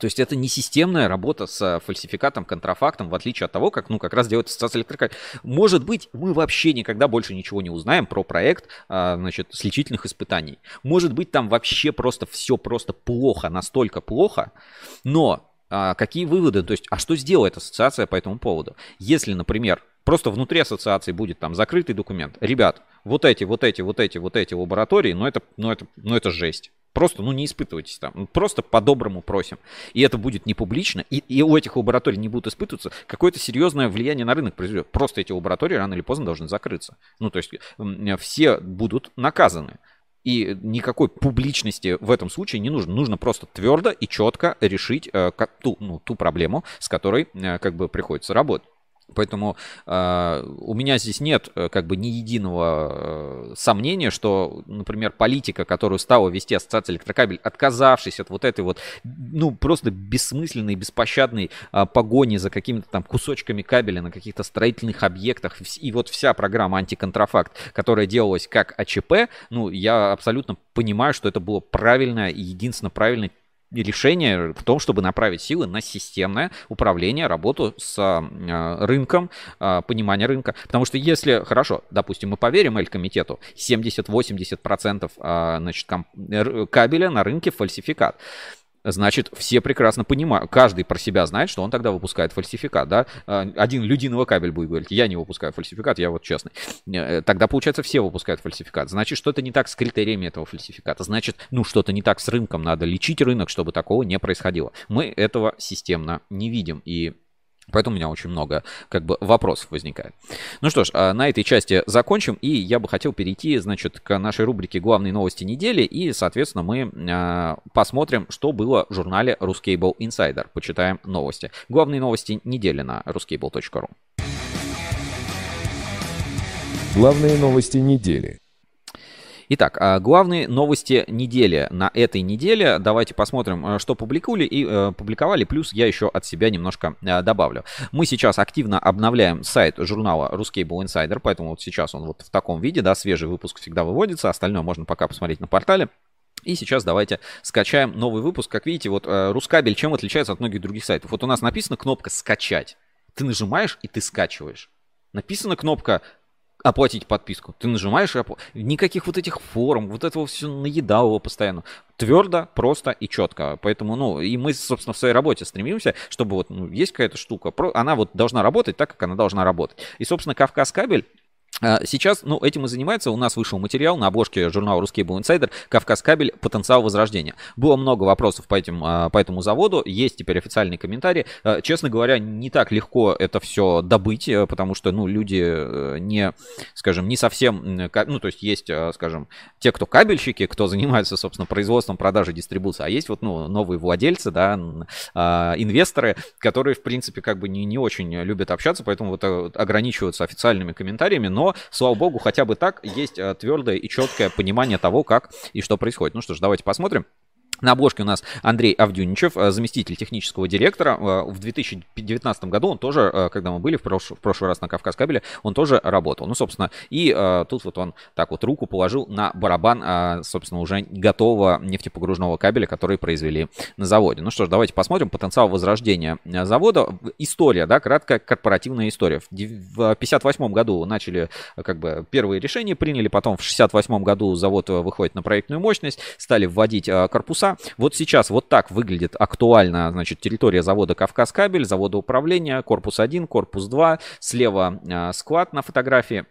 То есть это не системная работа с фальсификатом, контрафактом, в отличие от того, как, ну, как раз делает Ассоциация Электрокабель. Может быть, мы вообще никогда больше ничего не узнаем про проект, значит, сличительных испытаний. Может быть, там вообще просто все просто плохо, настолько плохо, но какие выводы, то есть, а что сделает ассоциация по этому поводу? Если, например, просто внутри ассоциации будет там закрытый документ. Ребят, вот эти лаборатории, ну это жесть. Просто, ну, не испытывайтесь там. Просто по-доброму просим. И это будет не публично. И у этих лабораторий не будут испытываться. Какое-то серьезное влияние на рынок произойдет. Просто эти лаборатории рано или поздно должны закрыться. Ну, то есть все будут наказаны. И никакой публичности в этом случае не нужно. Нужно просто твердо и четко решить ту проблему, с которой как бы приходится работать. Поэтому у меня здесь нет как бы ни единого сомнения, что, например, политика, которую стала вести Ассоциация Электрокабель, отказавшись от вот этой вот, ну, просто бессмысленной, беспощадной погони за какими-то там кусочками кабеля на каких-то строительных объектах, и вот вся программа «Антиконтрафакт», которая делалась как АЧП, ну, я абсолютно понимаю, что это было правильное и единственно правильное решение в том, чтобы направить силы на системное управление, работу с рынком, понимание рынка. Потому что если, хорошо, допустим, мы поверим Элькомитету, 70-80% значит, кабеля на рынке фальсификат. Значит, все прекрасно понимают, каждый про себя знает, что он тогда выпускает фальсификат, да? Один людиново кабель будет говорить, я не выпускаю фальсификат, я вот честный. Тогда, получается, все выпускают фальсификат. Значит, что-то не так с критериями этого фальсификата. Значит, ну, что-то не так с рынком, надо лечить рынок, чтобы такого не происходило. Мы этого системно не видим, и поэтому у меня очень много, как бы, вопросов возникает. Ну что ж, на этой части закончим. И я бы хотел перейти, значит, к нашей рубрике «Главные новости недели». И, соответственно, мы посмотрим, что было в журнале RusCable Insider. Почитаем новости. Главные новости недели на RusCable.ru. Главные новости недели. Итак, главные новости недели. На этой неделе давайте посмотрим, что публиковали, плюс я еще от себя немножко добавлю. Мы сейчас активно обновляем сайт журнала RusCable Insider, поэтому вот сейчас он вот в таком виде, да, свежий выпуск всегда выводится, остальное можно пока посмотреть на портале. И сейчас давайте скачаем новый выпуск. Как видите, вот RusCable чем отличается от многих других сайтов? Вот у нас написана кнопка «Скачать». Ты нажимаешь и ты скачиваешь. Написана кнопка «Оплатить подписку». Ты нажимаешь и никаких вот этих форм, вот этого все наедалого постоянно. Твердо, просто и четко. Поэтому, ну, и мы, собственно, в своей работе стремимся, чтобы вот есть какая-то штука, она вот должна работать так, как она должна работать. И, собственно, Кавказкабель сейчас, ну, этим и занимается. У нас вышел материал на обложке журнала RusCable Insider «Кавказкабель. Потенциал возрождения». Было много вопросов по этому заводу. Есть теперь официальные комментарии. Честно говоря, не так легко это все добыть, потому что, ну, люди не, скажем, не совсем... Ну, то есть есть, скажем, те, кто кабельщики, кто занимается, собственно, производством, продажей, дистрибуцией. А есть вот, ну, новые владельцы, да, инвесторы, которые, в принципе, как бы не очень любят общаться, поэтому вот ограничиваются официальными комментариями, но, слава богу, хотя бы так есть твердое и четкое понимание того, как и что происходит. Ну что ж, давайте посмотрим. На обложке у нас Андрей Авдюничев, заместитель технического директора. В 2019 году он тоже, когда мы были в прошлый раз на Кавказкабеле, он тоже работал. Ну, собственно, и тут вот он так вот руку положил на барабан, собственно, уже готового нефтепогружного кабеля, который произвели на заводе. Ну что ж, давайте посмотрим потенциал возрождения завода. История, да, краткая корпоративная история. В 1958 году начали, как бы, первые решения приняли, потом в 1968 году завод выходит на проектную мощность, стали вводить корпуса. Вот сейчас вот так выглядит актуально, значит, территория завода Кавказкабель, завода управления, корпус 1, корпус 2, слева склад на фотографии,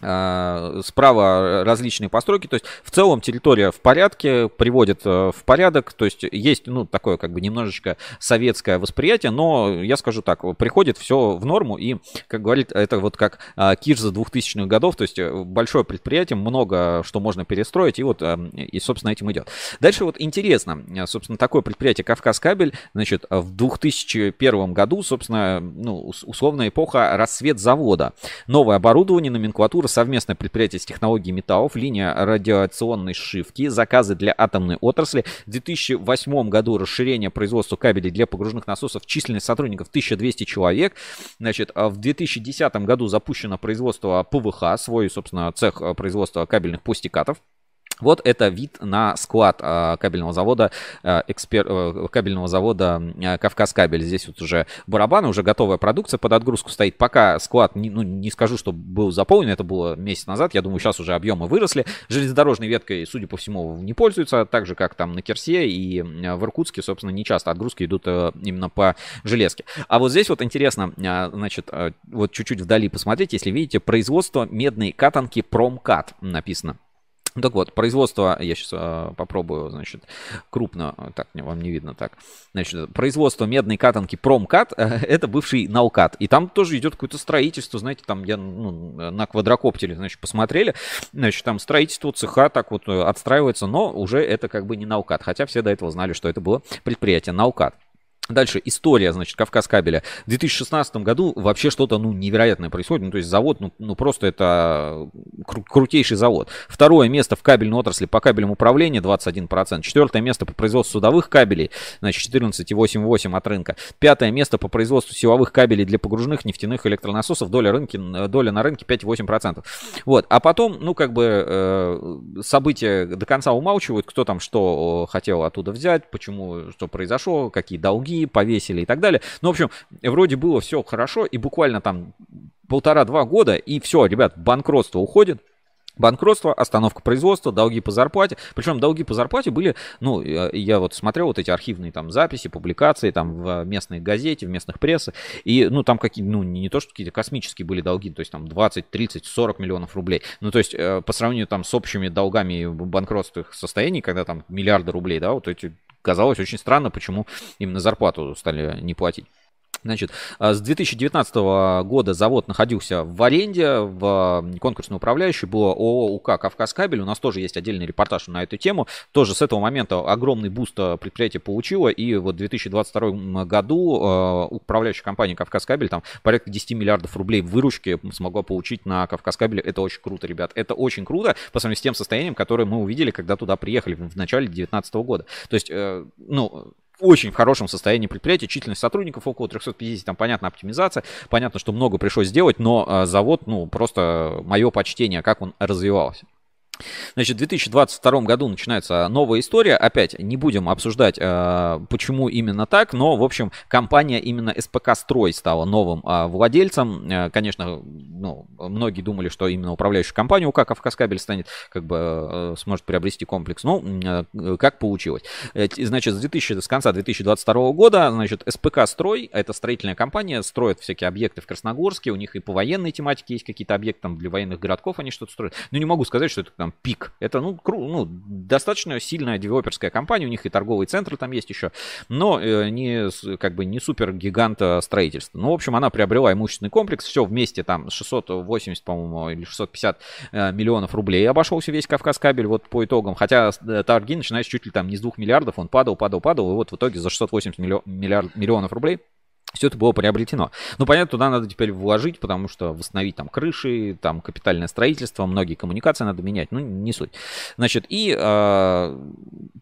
справа различные постройки, то есть в целом территория в порядке, приводит в порядок, то есть есть, ну, такое как бы немножечко советское восприятие, но я скажу так, приходит все в норму и, как говорит, это вот как Кирза 2000-х годов, то есть большое предприятие, много что можно перестроить и вот, и собственно этим идет. Дальше вот интересно, собственно, такое предприятие Кавказкабель, значит, в 2001 году, собственно, ну, условная эпоха «Рассвет завода», новое оборудование, номенклатура, совместное предприятие с технологией металлов, линия радиационной шивки, заказы для атомной отрасли. В 2008 году расширение производства кабелей для погружных насосов, численность сотрудников 1200 человек. Значит, в 2010 году запущено производство ПВХ, свой, собственно, цех производства кабельных пластикатов. Вот это вид на склад кабельного завода Кавказкабель. Здесь вот уже барабаны, уже готовая продукция под отгрузку стоит. Пока склад, не скажу, что был заполнен, это было месяц назад. Я думаю, сейчас уже объемы выросли. Железнодорожной веткой, судя по всему, не пользуются. Так же, как там на Кирсе и в Иркутске, собственно, не часто отгрузки идут именно по железке. А вот здесь вот интересно, значит, вот чуть-чуть вдали посмотреть, если видите, производство медной катанки «Промкат» написано. Так вот, производство, я сейчас попробую, значит, крупно, так, вам не видно, так, значит, производство медной катанки «Промкат», это бывший Наукат, и там тоже идет какое-то строительство, знаете, там я, ну, на квадрокоптере, значит, посмотрели, значит, там строительство цеха так вот отстраивается, но уже это как бы не Наукат, хотя все до этого знали, что это было предприятие Наукат. Дальше история, значит, Кавказкабеля. В 2016 году вообще что-то, ну, невероятное происходит. Ну, то есть завод, ну просто это крутейший завод. Второе место в кабельной отрасли по кабелям управления 21%. Четвертое место по производству судовых кабелей, значит, 14,88 от рынка. Пятое место по производству силовых кабелей для погружных нефтяных электронасосов. Доля на рынке 5,8%. Вот. А потом, ну, как бы события до конца умалчивают, кто там что хотел оттуда взять, почему, что произошло, какие долги повесили и так далее. Ну, в общем, вроде было все хорошо, и буквально там 1,5-2 года, и все, ребят, банкротство уходит. Банкротство, остановка производства, долги по зарплате. Причем долги по зарплате были, ну, я вот смотрел вот эти архивные там записи, публикации там в местной газете, в местных прессах. И, ну, там какие, ну, не то, что какие-то космические были долги, то есть там 20, 30, 40 миллионов рублей. Ну, то есть по сравнению там с общими долгами банкротных состояний, когда там миллиарды рублей, да, вот эти... Казалось очень странно, почему именно зарплату стали не платить. Значит, с 2019 года завод находился в аренде, в конкурсной управляющей было ООО УК «Кавказкабель». У нас тоже есть отдельный репортаж на эту тему. Тоже с этого момента огромный буст предприятие получило. И вот в 2022 году управляющая компания «Кавказкабель» там порядка 10 миллиардов рублей выручки смогла получить на «Кавказкабеле». Это очень круто, ребят. Это очень круто по сравнению с тем состоянием, которое мы увидели, когда туда приехали в начале 2019 года. То есть, очень в хорошем состоянии предприятия, численность сотрудников около 350, там, понятно, оптимизация, понятно, что много пришлось сделать, но завод, просто мое почтение, как он развивался. Значит, в 2022 году начинается новая история. Опять не будем обсуждать, почему именно так, но, в общем, компания именно СПК-строй стала новым владельцем. Конечно, многие думали, что именно управляющая компания УК «Кавказкабель» станет, сможет приобрести комплекс. Как получилось. Значит, с конца 2022 года, значит, СПК-строй, это строительная компания, строит всякие объекты в Красногорске, у них и по военной тематике есть какие-то объекты, там, для военных городков они что-то строят. Но не могу сказать, что это там пик. Это, достаточно сильная девелоперская компания, у них и торговые центры там есть еще, но не супергигант строительства. Ну, в общем, она приобрела имущественный комплекс, все вместе там 680, по-моему, или 650 миллионов рублей обошелся весь Кавказкабель вот по итогам, хотя торги начинаются чуть ли там не с 2 миллиардов, он падал, и вот в итоге за 680 миллионов рублей все это было приобретено. Ну, понятно, туда надо теперь вложить, потому что восстановить там крыши, там капитальное строительство, многие коммуникации надо менять, не суть. Значит, и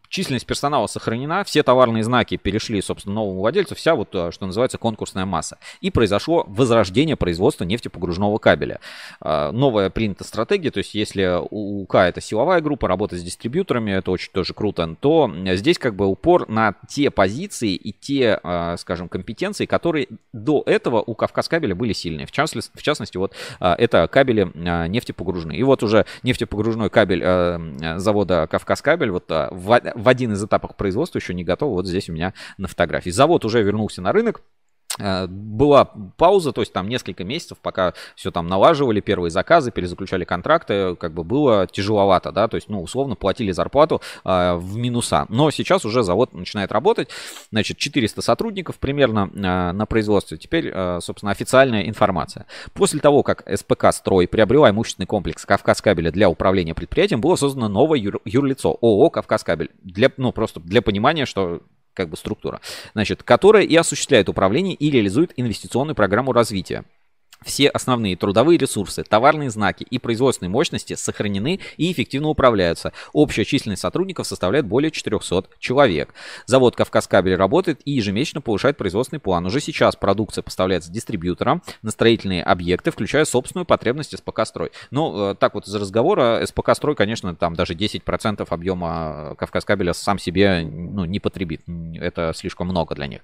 численность персонала сохранена, все товарные знаки перешли, собственно, новому владельцу, вся вот, что называется, конкурсная масса. И произошло возрождение производства нефтепогружного кабеля. Новая принята стратегия, то есть если у УК это силовая группа, работа с дистрибьюторами, это очень тоже круто, то здесь упор на те позиции и те, компетенции, которые до этого у Кавказкабеля были сильные. В частности, вот это кабели нефтепогружные. И вот уже нефтепогружной кабель завода Кавказкабель вот в один из этапов производства еще не готов. Вот здесь у меня на фотографии. Завод уже вернулся на рынок. Была пауза, то есть там несколько месяцев, пока все там налаживали, первые заказы, перезаключали контракты, было тяжеловато, да, то есть, условно, платили зарплату в минуса. Но сейчас уже завод начинает работать, значит, 400 сотрудников примерно на производстве. Теперь, собственно, официальная информация. После того, как СПК-строй приобрела имущественный комплекс Кавказкабеля для управления предприятием, было создано новое юрлицо ООО «Кавказкабель». Просто для понимания, что... структура, значит, которая и осуществляет управление и реализует инвестиционную программу развития. Все основные трудовые ресурсы, товарные знаки и производственные мощности сохранены и эффективно управляются. Общая численность сотрудников составляет более 400 человек. Завод «Кавказкабель» работает и ежемесячно повышает производственный план. Уже сейчас продукция поставляется дистрибьюторам на строительные объекты, включая собственную потребность СПК-строй. Так вот из разговора, СПК-строй, конечно, там даже 10% объема «Кавказкабеля» сам себе не потребит. Это слишком много для них.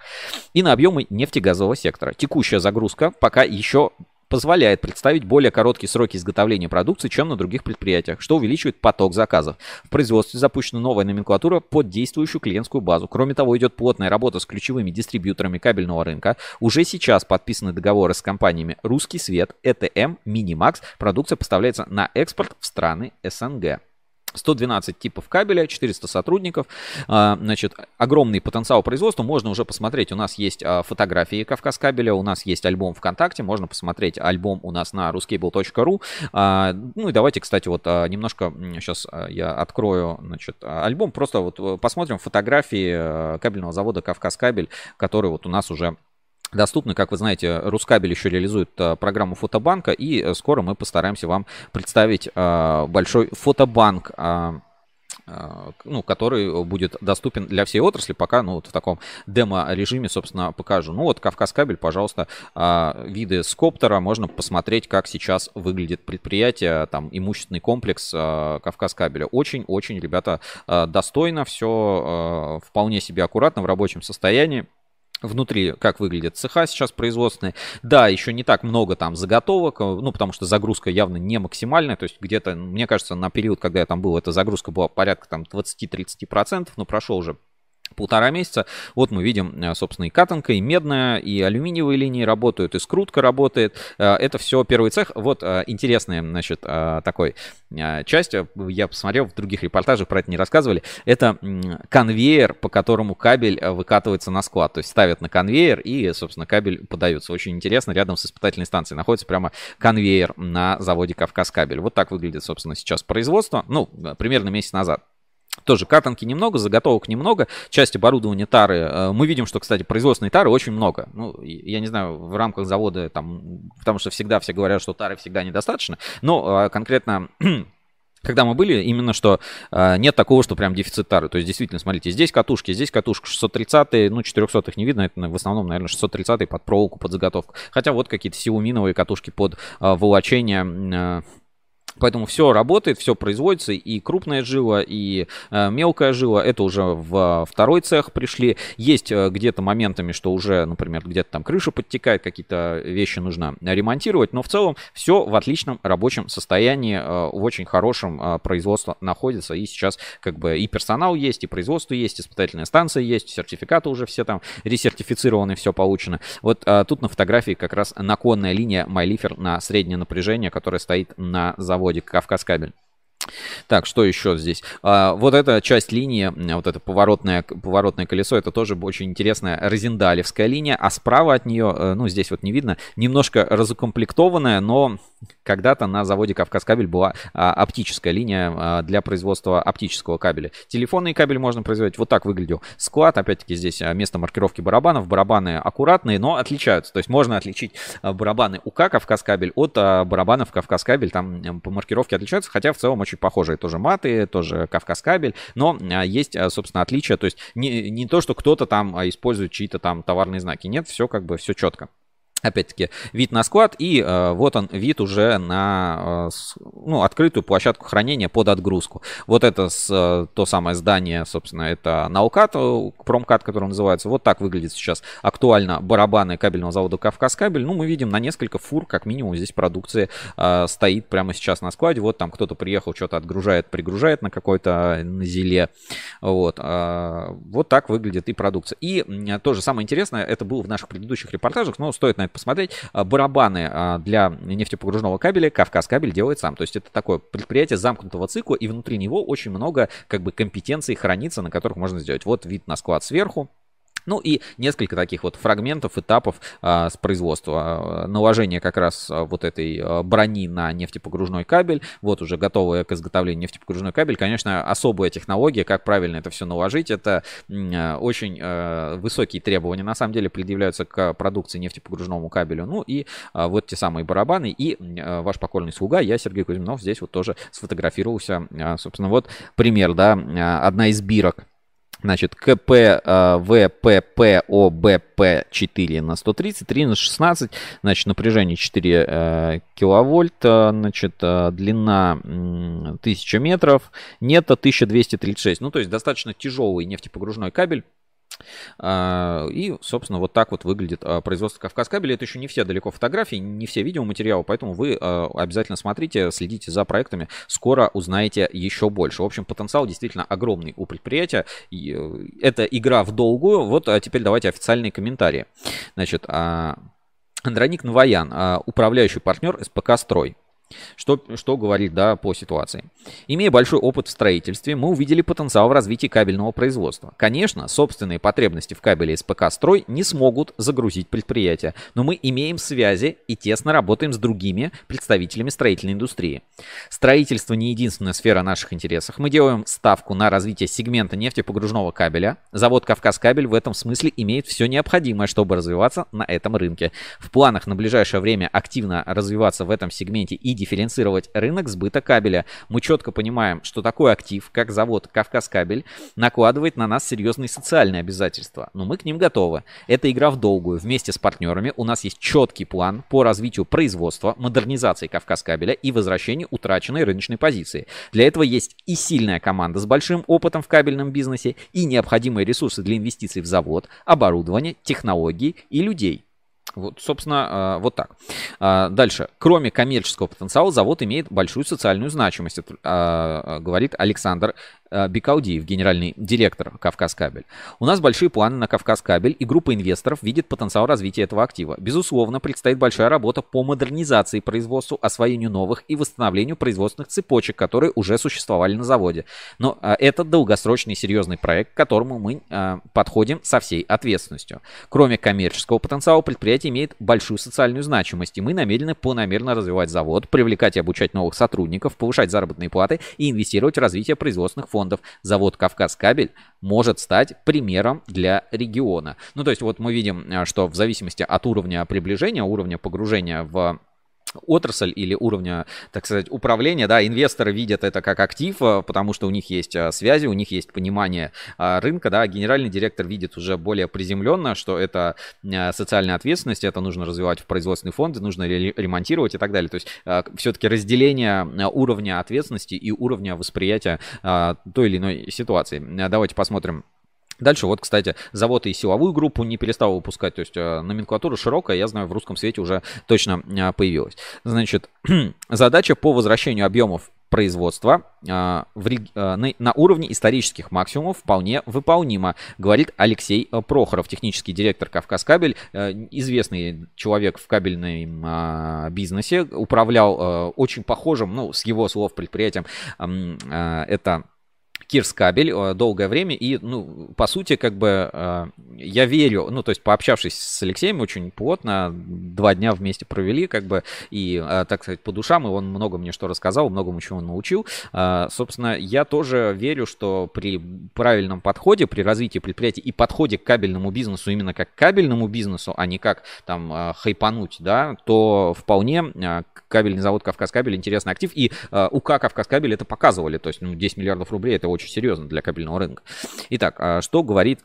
И на объемы нефтегазового сектора. Текущая загрузка пока еще... позволяет представить более короткие сроки изготовления продукции, чем на других предприятиях, что увеличивает поток заказов. В производстве запущена новая номенклатура под действующую клиентскую базу. Кроме того, идет плотная работа с ключевыми дистрибьюторами кабельного рынка. Уже сейчас подписаны договоры с компаниями «Русский свет», «ЭТМ», «Минимакс». Продукция поставляется на экспорт в страны СНГ. 112 типов кабеля, 400 сотрудников, значит, огромный потенциал производства, можно уже посмотреть, у нас есть фотографии Кавказкабеля, у нас есть альбом ВКонтакте, можно посмотреть альбом у нас на RusCable.ru, и давайте, кстати, вот немножко, сейчас я открою, значит, альбом, просто вот посмотрим фотографии кабельного завода Кавказкабель, который вот у нас уже... доступны, как вы знаете, RusCable еще реализует программу фотобанка, и скоро мы постараемся вам представить большой фотобанк, который будет доступен для всей отрасли, пока, в таком демо-режиме, собственно, покажу. Кавказкабель, пожалуйста, виды с коптера, можно посмотреть, как сейчас выглядит предприятие, там, имущественный комплекс Кавказкабеля. Очень-очень, ребята, достойно, все вполне себе аккуратно, в рабочем состоянии. Внутри, как выглядят цеха сейчас производственные. Да, еще не так много там заготовок, потому что загрузка явно не максимальная. То есть где-то, мне кажется, на период, когда я там был, эта загрузка была порядка там 20-30%, но прошло уже полтора месяца. Вот мы видим, собственно, и катанка, и медная, и алюминиевые линии работают, и скрутка работает. Это все первый цех. Вот интересная, значит, такой часть. Я посмотрел, в других репортажах про это не рассказывали. Это конвейер, по которому кабель выкатывается на склад. То есть ставят на конвейер, и, собственно, кабель подается. Очень интересно. Рядом с испытательной станцией находится прямо конвейер на заводе «Кавказкабель». Вот так выглядит, собственно, сейчас производство. Ну, примерно месяц назад. Тоже катанки немного, заготовок немного, часть оборудования, тары. Мы видим, что, кстати, производственной тары очень много. Ну, я не знаю, в рамках завода, там, потому что всегда все говорят, что тары всегда недостаточно, но конкретно... Когда мы были, именно что нет такого, что прям дефицит тары. То есть, действительно, смотрите, здесь катушка 630-е, ну, 400-х не видно, это в основном, наверное, 630-е под проволоку, под заготовку. Хотя вот какие-то силуминовые катушки под волочение. Поэтому все работает, все производится, и крупная жила, и мелкая жила. Это уже в второй цех пришли. Есть где-то моментами, что уже, например, где-то там крыша подтекает, какие-то вещи нужно ремонтировать. Но в целом все в отличном рабочем состоянии, в очень хорошем производстве находится. И сейчас как бы и персонал есть, и производство есть, испытательная станция есть, сертификаты уже все там ресертифицированы, все получено. Вот тут на фотографии как раз наклонная линия Майлифер на среднее напряжение, которая стоит на заводе «Кавказкабель». Так, что еще здесь? Вот эта часть линии, вот это поворотное колесо, это тоже очень интересная розендалевская линия, а справа от нее, ну, здесь вот не видно, немножко разукомплектованная, но когда-то на заводе «Кавказкабель» была оптическая линия для производства оптического кабеля. Телефонный кабель можно производить. Вот так выглядел склад. Опять-таки здесь место маркировки барабанов. Барабаны аккуратные, но отличаются. То есть можно отличить барабаны УК «Кавказкабель» от барабанов «Кавказкабель». Там по маркировке отличаются, хотя в целом очень похожие. Тоже маты, тоже «Кавказкабель». Но есть, собственно, отличия. То есть не то, что кто-то там использует чьи-то там товарные знаки. Нет, все как бы все четко. Опять-таки, вид на склад, и вот он, вид уже на открытую площадку хранения под отгрузку. Вот это то самое здание, собственно, это Наукат, Промкат, который называется. Вот так выглядит сейчас актуально барабаны кабельного завода «Кавказкабель». Ну, мы видим на несколько фур, как минимум, здесь продукции стоит прямо сейчас на складе. Вот там кто-то приехал, что-то отгружает, пригружает на какой-то зеле. Вот. Вот так выглядит и продукция. И тоже самое интересное, это было в наших предыдущих репортажах, но стоит на посмотреть. Барабаны для нефтепогружного кабеля «Кавказкабель» делает сам. То есть это такое предприятие замкнутого цикла, и внутри него очень много как бы компетенций хранится, на которых можно сделать. Вот вид на склад сверху. Ну и несколько таких вот фрагментов, этапов с производства. Наложение как раз вот этой брони на нефтепогружной кабель. Вот уже готовое к изготовлению нефтепогружной кабель. Конечно, особая технология, как правильно это все наложить. Это очень высокие требования, на самом деле, предъявляются к продукции нефтепогружному кабелю. Ну и вот те самые барабаны. И ваш покорный слуга, я, Сергей Кузьминов, здесь вот тоже сфотографировался. Собственно, вот пример, да, одна из бирок. Значит, КПВППОБП4 на 130, 3 на 16, значит, напряжение 4 киловольта, значит, длина 1000 метров, нето 1236. Ну, то есть достаточно тяжелый нефтепогружной кабель. И, собственно, вот так вот выглядит производство «Кавказкабеля». Это еще не все далеко фотографии, не все видеоматериалы, поэтому вы обязательно смотрите, следите за проектами, скоро узнаете еще больше. В общем, потенциал действительно огромный у предприятия. Это игра в долгую. Вот теперь давайте официальные комментарии. Значит, Андроник Новоян, управляющий партнер СПК «Строй». Что говорит, да, по ситуации. Имея большой опыт в строительстве, мы увидели потенциал в развитии кабельного производства. Конечно, собственные потребности в кабеле СПК-Строй не смогут загрузить предприятие, но мы имеем связи и тесно работаем с другими представителями строительной индустрии. Строительство не единственная сфера наших интересов. Мы делаем ставку на развитие сегмента нефтепогружного кабеля. Завод «Кавказкабель» в этом смысле имеет все необходимое, чтобы развиваться на этом рынке. В планах на ближайшее время активно развиваться в этом сегменте и дифференцировать рынок сбыта кабеля. Мы четко понимаем, что такой актив, как завод «Кавказкабель», накладывает на нас серьезные социальные обязательства, но мы к ним готовы. Это игра в долгую. Вместе с партнерами у нас есть четкий план по развитию производства, модернизации «Кавказкабеля» и возвращению утраченной рыночной позиции. Для этого есть и сильная команда с большим опытом в кабельном бизнесе, и необходимые ресурсы для инвестиций в завод, оборудование, технологии и людей. Вот, собственно, вот так. Дальше. Кроме коммерческого потенциала, завод имеет большую социальную значимость, говорит Александр Бикаудиев, генеральный директор «Кавказкабель». У нас большие планы на «Кавказкабель», и группа инвесторов видит потенциал развития этого актива. Безусловно, предстоит большая работа по модернизации производства, освоению новых и восстановлению производственных цепочек, которые уже существовали на заводе. Но это долгосрочный серьезный проект, к которому мы подходим со всей ответственностью. Кроме коммерческого потенциала, предприятие имеет большую социальную значимость, и мы намерены планомерно развивать завод, привлекать и обучать новых сотрудников, повышать заработные платы и инвестировать в развитие производственных фондов. Завод «Кавказкабель» может стать примером для региона. Ну, то есть вот мы видим, что в зависимости от уровня приближения, уровня погружения в отрасль или уровня, так сказать, управления, да, инвесторы видят это как актив, потому что у них есть связи, у них есть понимание рынка, да, генеральный директор видит уже более приземленно, что это социальная ответственность, это нужно развивать в производственные фонды, нужно ремонтировать и так далее. То есть все-таки разделение уровня ответственности и уровня восприятия той или иной ситуации. Давайте посмотрим. Дальше вот, кстати, завод и силовую группу не перестал выпускать, то есть номенклатура широкая, я знаю, в русском свете уже точно появилась. Значит, задача по возвращению объемов производства на уровне исторических максимумов вполне выполнима, говорит Алексей Прохоров, технический директор «Кавказкабель», известный человек в кабельном бизнесе, управлял очень похожим, ну, с его слов, предприятием, это Кирскабель долгое время, и, ну, по сути, как бы я верю, ну, то есть пообщавшись с Алексеем очень плотно, 2 дня вместе провели, как бы, и, так сказать, по душам, и он много мне что рассказал, многому чему научил. Собственно, я тоже верю, что при правильном подходе, при развитии предприятий и подходе к кабельному бизнесу, именно как к кабельному бизнесу, а не как, там, хайпануть, да, то вполне кабельный завод «Кавказкабель» интересный актив, и УК «Кавказкабель» это показывали, то есть, ну, 10 миллиардов рублей, это очень серьезно для кабельного рынка. Итак, что говорит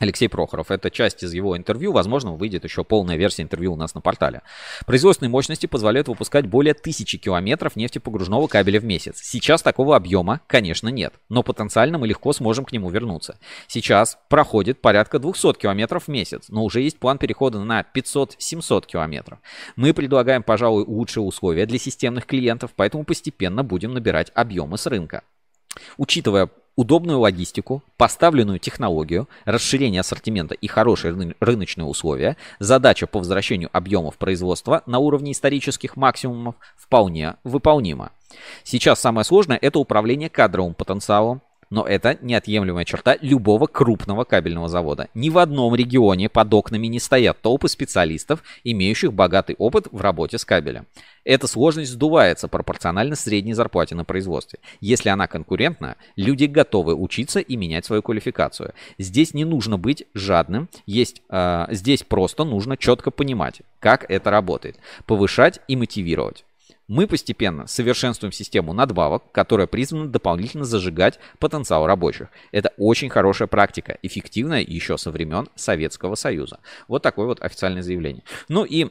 Алексей Прохоров? Это часть из его интервью. Возможно, выйдет еще полная версия интервью у нас на портале. Производственные мощности позволяют выпускать более 1000 километров нефтепогружного кабеля в месяц. Сейчас такого объема, конечно, нет, но потенциально мы легко сможем к нему вернуться. Сейчас проходит порядка 200 километров в месяц, но уже есть план перехода на 500-700 километров. Мы предлагаем, пожалуй, лучшие условия для системных клиентов, поэтому постепенно будем набирать объемы с рынка. Учитывая удобную логистику, поставленную технологию, расширение ассортимента и хорошие рыночные условия, задача по возвращению объемов производства на уровне исторических максимумов вполне выполнима. Сейчас самое сложное – это управление кадровым потенциалом, но это неотъемлемая черта любого крупного кабельного завода. Ни в одном регионе под окнами не стоят толпы специалистов, имеющих богатый опыт в работе с кабелем. Эта сложность сдувается пропорционально средней зарплате на производстве. Если она конкурентна, люди готовы учиться и менять свою квалификацию. Здесь не нужно быть жадным, здесь просто нужно четко понимать, как это работает, повышать и мотивировать. Мы постепенно совершенствуем систему надбавок, которая призвана дополнительно зажигать потенциал рабочих. Это очень хорошая практика, эффективная еще со времен Советского Союза. Вот такое вот официальное заявление. Ну и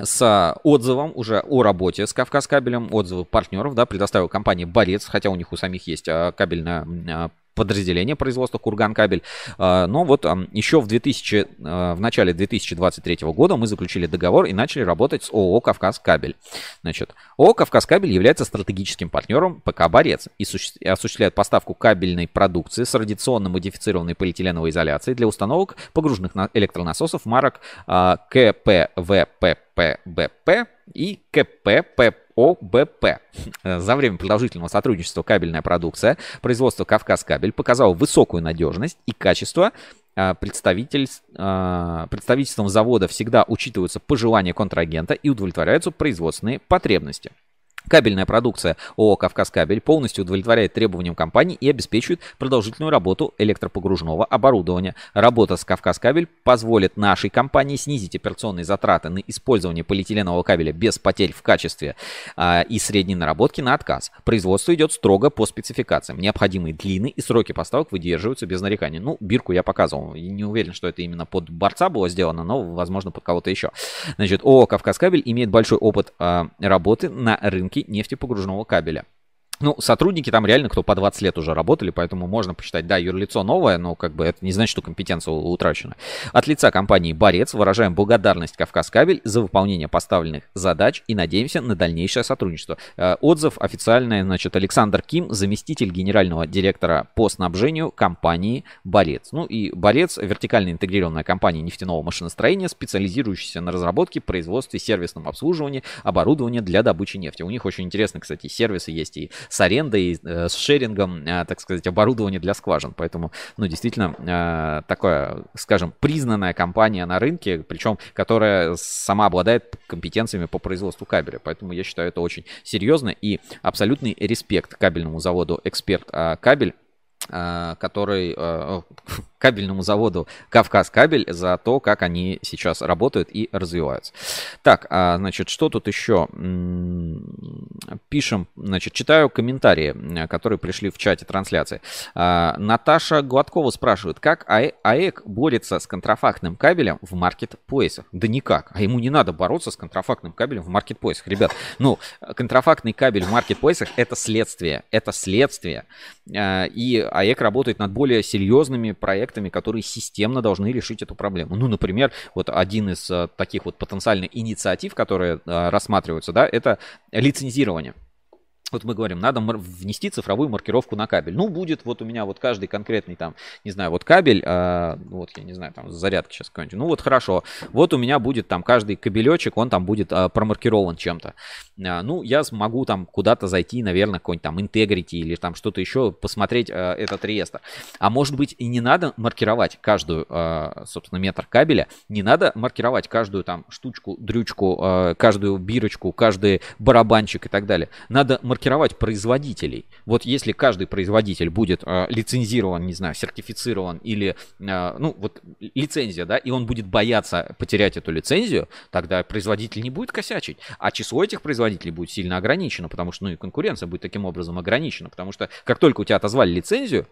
с отзывом уже о работе с «Кавказкабелем», отзывы партнеров, да, предоставила компания «Борец», хотя у них у самих есть кабельная подразделение производства «Курганкабель». Но вот еще в начале 2023 года мы заключили договор и начали работать с ООО «Кавказкабель». Значит, ООО «Кавказкабель» является стратегическим партнером ПК «Борец» и осуществляет поставку кабельной продукции с радиационно модифицированной полиэтиленовой изоляцией для установок погружных электронасосов марок КПВППБП и КППП. ОБП. За время продолжительного сотрудничества кабельная продукция производства «Кавказкабель» показала высокую надежность и качество. Представительством завода всегда учитываются пожелания контрагента и удовлетворяются производственные потребности. Кабельная продукция ООО «Кавказкабель» полностью удовлетворяет требованиям компании и обеспечивает продолжительную работу электропогружного оборудования. Работа с «Кавказкабель» позволит нашей компании снизить операционные затраты на использование полиэтиленового кабеля без потерь в качестве и средней наработки на отказ. Производство идет строго по спецификациям. Необходимые длины и сроки поставок выдерживаются без нареканий. Ну, бирку я показывал. Не уверен, что это именно под борца было сделано, но, возможно, под кого-то еще. Значит, ООО «Кавказкабель» имеет большой опыт работы на рынке нефтепогружного кабеля. Ну, сотрудники там реально, кто по 20 лет уже работали, поэтому можно посчитать, да, юрлицо новое, но как бы это не значит, что компетенция утрачена. От лица компании «Борец» выражаем благодарность «Кавказкабель» за выполнение поставленных задач и надеемся на дальнейшее сотрудничество. Отзыв официальный, значит, Александр Ким, заместитель генерального директора по снабжению компании «Борец». Ну и «Борец» — вертикально интегрированная компания нефтяного машиностроения, специализирующаяся на разработке, производстве, сервисном обслуживании, оборудовании для добычи нефти. У них очень интересно, кстати, сервисы есть и с арендой, с шерингом, так сказать, оборудование для скважин. Поэтому, ну, действительно, такая, скажем, признанная компания на рынке, причем, которая сама обладает компетенциями по производству кабеля. Поэтому я считаю это очень серьезно и абсолютный респект кабельному заводу «Эксперт-Кабель», кабельному заводу «Кавказкабель» за то, как они сейчас работают и развиваются. Так, значит, что тут еще? Пишем, значит, читаю комментарии, которые пришли в чате трансляции. Наташа Гладкова спрашивает, как АЭК борется с контрафактным кабелем в маркетплейсах? Да никак, а ему не надо бороться с контрафактным кабелем в маркетплейсах. Ребят, ну, контрафактный кабель в маркетплейсах — это следствие, это следствие. И АЭК работает над более серьезными проектами, которые системно должны решить эту проблему. Ну, например, вот один из таких вот потенциальных инициатив, которые рассматриваются, да, это лицензирование. Вот мы говорим, надо внести цифровую маркировку на кабель. Ну, будет вот у меня вот каждый конкретный там, не знаю, вот кабель, вот я не знаю, там зарядка сейчас какая-нибудь. Ну, вот хорошо, вот у меня будет там каждый кабелечек, он там будет промаркирован чем-то. Ну, я смогу там куда-то зайти, наверное, какой-нибудь там Integrity или там что-то еще, посмотреть этот реестр. А может быть и не надо маркировать каждую, собственно, метр кабеля, не надо маркировать каждую там штучку, дрючку, каждую бирочку, каждый барабанчик и так далее. Надо маркировать производителей. Вот если каждый производитель будет лицензирован, не знаю, сертифицирован или, ну, вот лицензия, да, и он будет бояться потерять эту лицензию, тогда производитель не будет косячить, а число этих производителей будет сильно ограничено, потому что, ну, и конкуренция будет таким образом ограничена, потому что как только у тебя отозвали лицензию,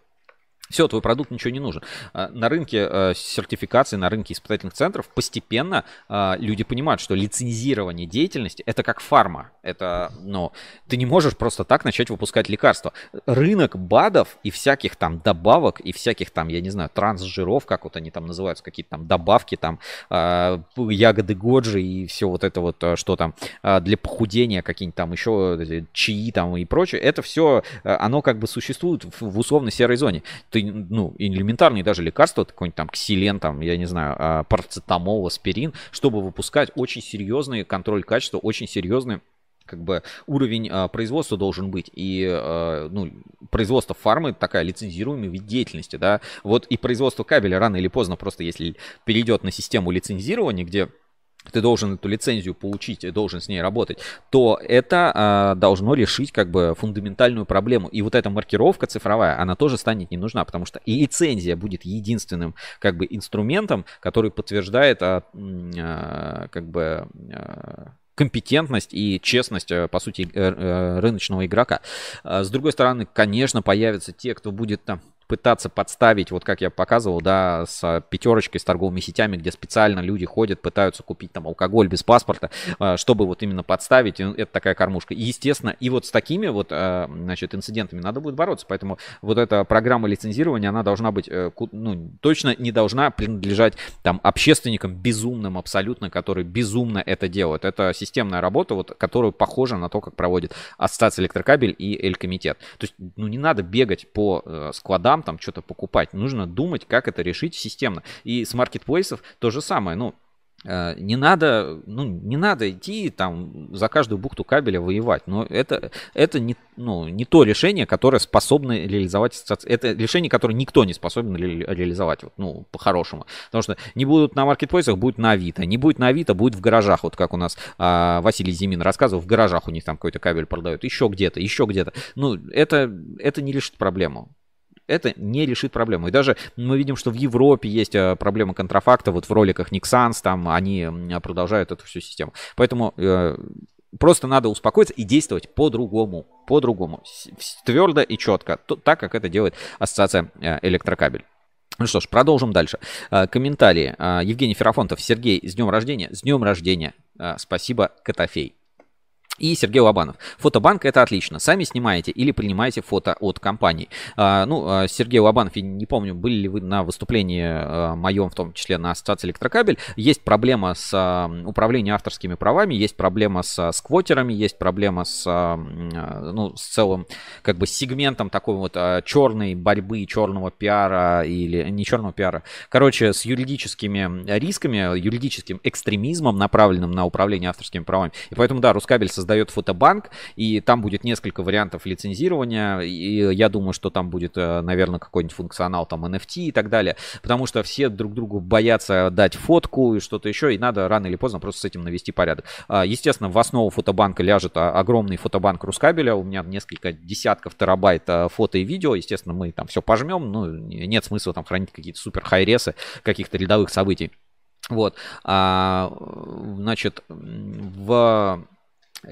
все, твой продукт ничего не нужен. На рынке сертификации, на рынке испытательных центров постепенно люди понимают, что лицензирование деятельности — это как фарма. Это, ну, ты не можешь просто так начать выпускать лекарства. Рынок БАДов и всяких там добавок, и всяких там, я не знаю, трансжиров, как вот они там называются, какие-то там добавки, там ягоды годжи и все вот это вот, что там для похудения, какие-нибудь там еще чаи там и прочее. Это все, оно как бы существует в условно серой зоне. Ты, ну, элементарные даже лекарства, какой-нибудь там ксилен, там, я не знаю, парацетамол, аспирин, чтобы выпускать очень серьезный контроль качества, очень серьезный как бы уровень производства должен быть. И ну, производство фармы такая лицензируемая вид деятельности, да. Вот и производство кабеля рано или поздно просто если перейдет на систему лицензирования, где ты должен эту лицензию получить и должен с ней работать, то это должно решить как бы фундаментальную проблему. И вот эта маркировка цифровая, она тоже станет не нужна, потому что и лицензия будет единственным как бы инструментом, который подтверждает как бы компетентность и честность, по сути, рыночного игрока. С другой стороны, конечно, появятся те, кто будет там пытаться подставить, вот как я показывал, да, с пятерочкой, с торговыми сетями, где специально люди ходят, пытаются купить там алкоголь без паспорта, чтобы вот именно подставить, это такая кормушка. И, естественно, и вот с такими вот, значит, инцидентами надо будет бороться, поэтому вот эта программа лицензирования, она должна быть, ну, точно не должна принадлежать там общественникам безумным абсолютно, которые безумно это делают. Это системная работа, вот, которую похожа на то, как проводит Ассоциация Электрокабель и Элькомитет. То есть, ну, не надо бегать по складам, там что-то покупать. Нужно думать, как это решить системно. И с маркетплейсов то же самое. Ну, не надо идти там за каждую бухту кабеля воевать. Но это не, ну, не то решение, которое способно реализовать. Это решение, которое никто не способен реализовать. Вот, ну, по-хорошему. Потому что не будут на маркетплейсах, будет на Авито. Не будет на Авито, будет в гаражах. Вот как у нас Василий Зимин рассказывал, в гаражах у них там какой-то кабель продают. Еще где-то, еще где-то. Ну, это не решит проблему. Это не решит проблему. И даже мы видим, что в Европе есть проблема контрафакта. Вот в роликах Nexans там они продолжают эту всю систему. Поэтому просто надо успокоиться и действовать по-другому. По-другому. Твердо и четко. Так, как это делает Ассоциация Электрокабель. Ну что ж, продолжим дальше. Комментарии. Евгений Ферафонтов. Сергей, с днем рождения. С днем рождения. Спасибо, Котофей. И Сергей Лобанов. Фотобанк — это отлично. Сами снимаете или принимаете фото от компании. Ну, Сергей Лобанов, я не помню, были ли вы на выступлении моем, в том числе на Ассоциации Электрокабель. Есть проблема с управлением авторскими правами, есть проблема с сквотерами, есть проблема с, ну, с целым как бы сегментом такой вот черной борьбы, черного пиара или не черного пиара. Короче, с юридическими рисками, юридическим экстремизмом, направленным на управление авторскими правами. И поэтому, да, RusCable создает фотобанк, и там будет несколько вариантов лицензирования, и я думаю, что там будет, наверное, какой-нибудь функционал, там, NFT и так далее, потому что все друг другу боятся дать фотку и что-то еще, и надо рано или поздно просто с этим навести порядок. Естественно, в основу фотобанка ляжет огромный фотобанк RusCable, у меня несколько десятков терабайт фото и видео, естественно, мы там все пожмем, ну, нет смысла там хранить какие-то супер хайресы каких-то рядовых событий. Вот, значит,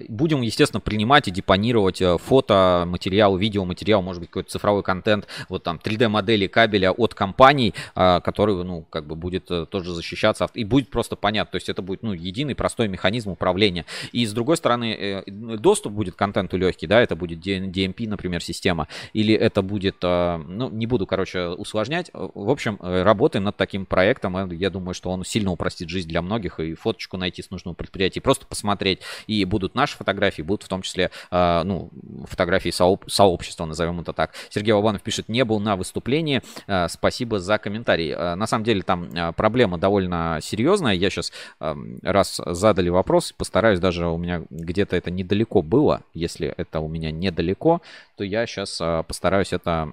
будем, естественно, принимать и депонировать фото, материал, видеоматериал, может быть, какой-то цифровой контент, вот там 3D-модели кабеля от компаний, который, ну, как бы будет тоже защищаться, и будет просто понятно, то есть это будет, ну, единый простой механизм управления. И с другой стороны, доступ будет к контенту легкий, да, это будет DMP, например, система, или это будет, ну, не буду, короче, усложнять, в общем, работаем над таким проектом, я думаю, что он сильно упростит жизнь для многих, и фоточку найти с нужного предприятия, просто посмотреть, и будут наши фотографии, будут в том числе, ну, фотографии сообщества, назовем это так. Сергей Лобанов пишет: не был на выступлении, спасибо за комментарий. На самом деле там проблема довольно серьезная. Я сейчас, раз задали вопрос, постараюсь, даже у меня где-то это недалеко было. Если это у меня недалеко, то я сейчас постараюсь это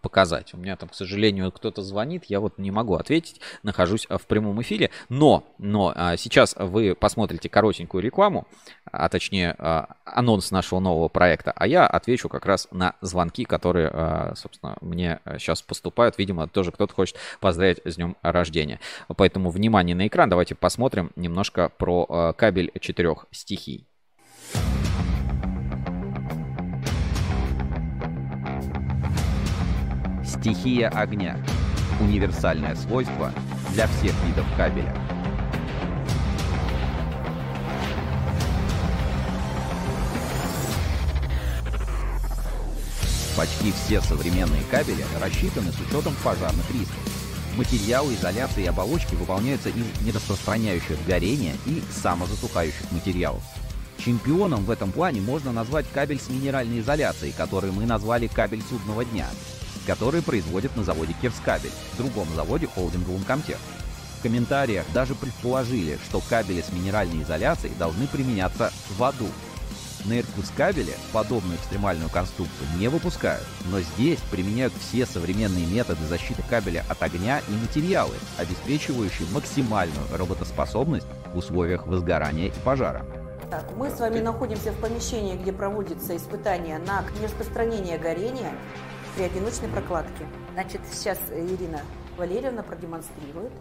показать. У меня там, к сожалению, кто-то звонит, я вот не могу ответить, нахожусь в прямом эфире, но сейчас вы посмотрите коротенькую рекламу, а точнее анонс нашего нового проекта, а я отвечу как раз на звонки, которые, собственно, мне сейчас поступают. Видимо, тоже кто-то хочет поздравить с днем рождения. Поэтому внимание на экран, давайте посмотрим немножко про кабель четырех стихий. Стихия огня – универсальное свойство для всех видов кабеля. Почти все современные кабели рассчитаны с учетом пожарных рисков. Материалы изоляции и оболочки выполняются из нераспространяющих горения и самозатухающих материалов. Чемпионом в этом плане можно назвать кабель с минеральной изоляцией, который мы назвали «кабель судного дня», которые производят на заводе Кирскабель, в другом заводе холдинга Ункомтех. В комментариях даже предположили, что кабели с минеральной изоляцией должны применяться в аду. На Иркутскабеле подобную экстремальную конструкцию не выпускают, но здесь применяют все современные методы защиты кабеля от огня и материалы, обеспечивающие максимальную работоспособность в условиях возгорания и пожара. Так, мы с вами находимся в помещении, где проводится испытание на нераспространение горения при одиночной прокладке. Значит, сейчас Ирина Валерьевна продемонстрирует.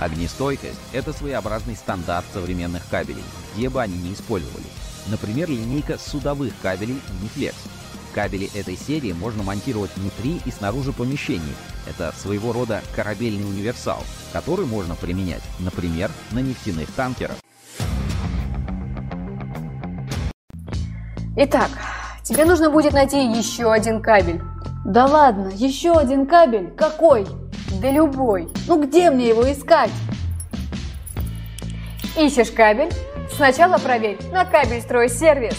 Огнестойкость – это своеобразный стандарт современных кабелей, где бы они ни использовались. Например, линейка судовых кабелей «Унифлекс». Кабели этой серии можно монтировать внутри и снаружи помещений. Это своего рода корабельный универсал, который можно применять, например, на нефтяных танкерах. Итак, тебе нужно будет найти еще один кабель. Да ладно, еще один кабель? Какой? Да любой. Ну где мне его искать? Ищешь кабель? Сначала проверь на Кабельстройсервис.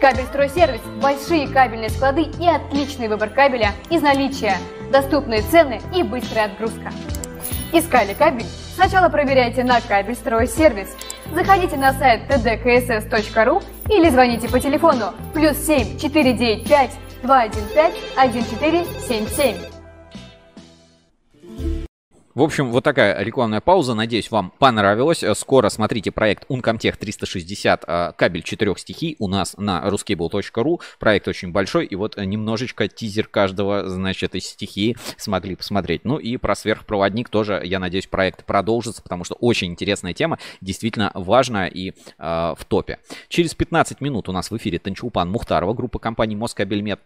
Кабельстройсервис – большие кабельные склады и отличный выбор кабеля из наличия, доступные цены и быстрая отгрузка. Искали кабель? Сначала проверяйте на Кабельстройсервис. Заходите на сайт ДКС.ру или звоните по телефону +7 495 215 1477. В общем, вот такая рекламная пауза. Надеюсь, вам понравилось. Скоро смотрите проект Ункомтех 360, кабель 4 стихий у нас на RusCable.ru. Проект очень большой, и вот немножечко тизер каждого, значит, из стихии смогли посмотреть. Ну и про сверхпроводник тоже, я надеюсь, проект продолжится, потому что очень интересная тема, действительно важная и в топе. Через 15 минут у нас в эфире Танчулпан Мухтарова, группа компаний Москабельмет.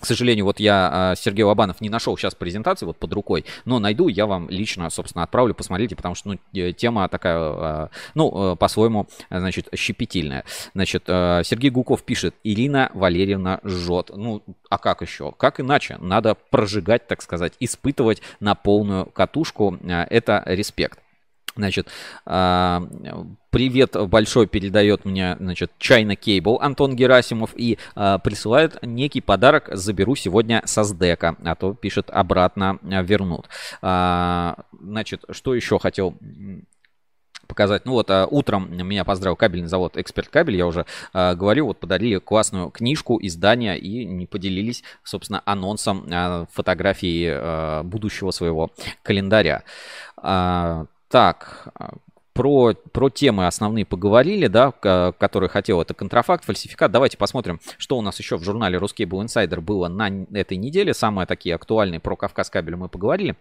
К сожалению, вот я, Сергей Лобанов, не нашел сейчас презентации вот под рукой, но найду, я вам лично, собственно, отправлю, посмотрите, потому что ну, тема такая, ну, по-своему, значит, щепетильная. Значит, Сергей Гуков пишет, Ирина Валерьевна жжет. Ну, а как еще? Как иначе? Надо прожигать, так сказать, испытывать на полную катушку. Это респект. Значит, привет большой передает мне, значит, Чайна Кейбл, Антон Герасимов, и присылает некий подарок, заберу сегодня со СДЭКа, а то, пишет, обратно вернут. Значит, что еще хотел показать. Ну вот, утром меня поздравил кабельный завод «Эксперт-Кабель», я уже говорил, вот подарили классную книжку, издание, и не поделились, собственно, анонсом фотографии будущего своего календаря. Так, про темы основные поговорили, да, которые хотел, это контрафакт, фальсификат. Давайте посмотрим, что у нас еще в журнале RusCable Insider было на этой неделе. Самые такие актуальные про Кавказкабель мы поговорили.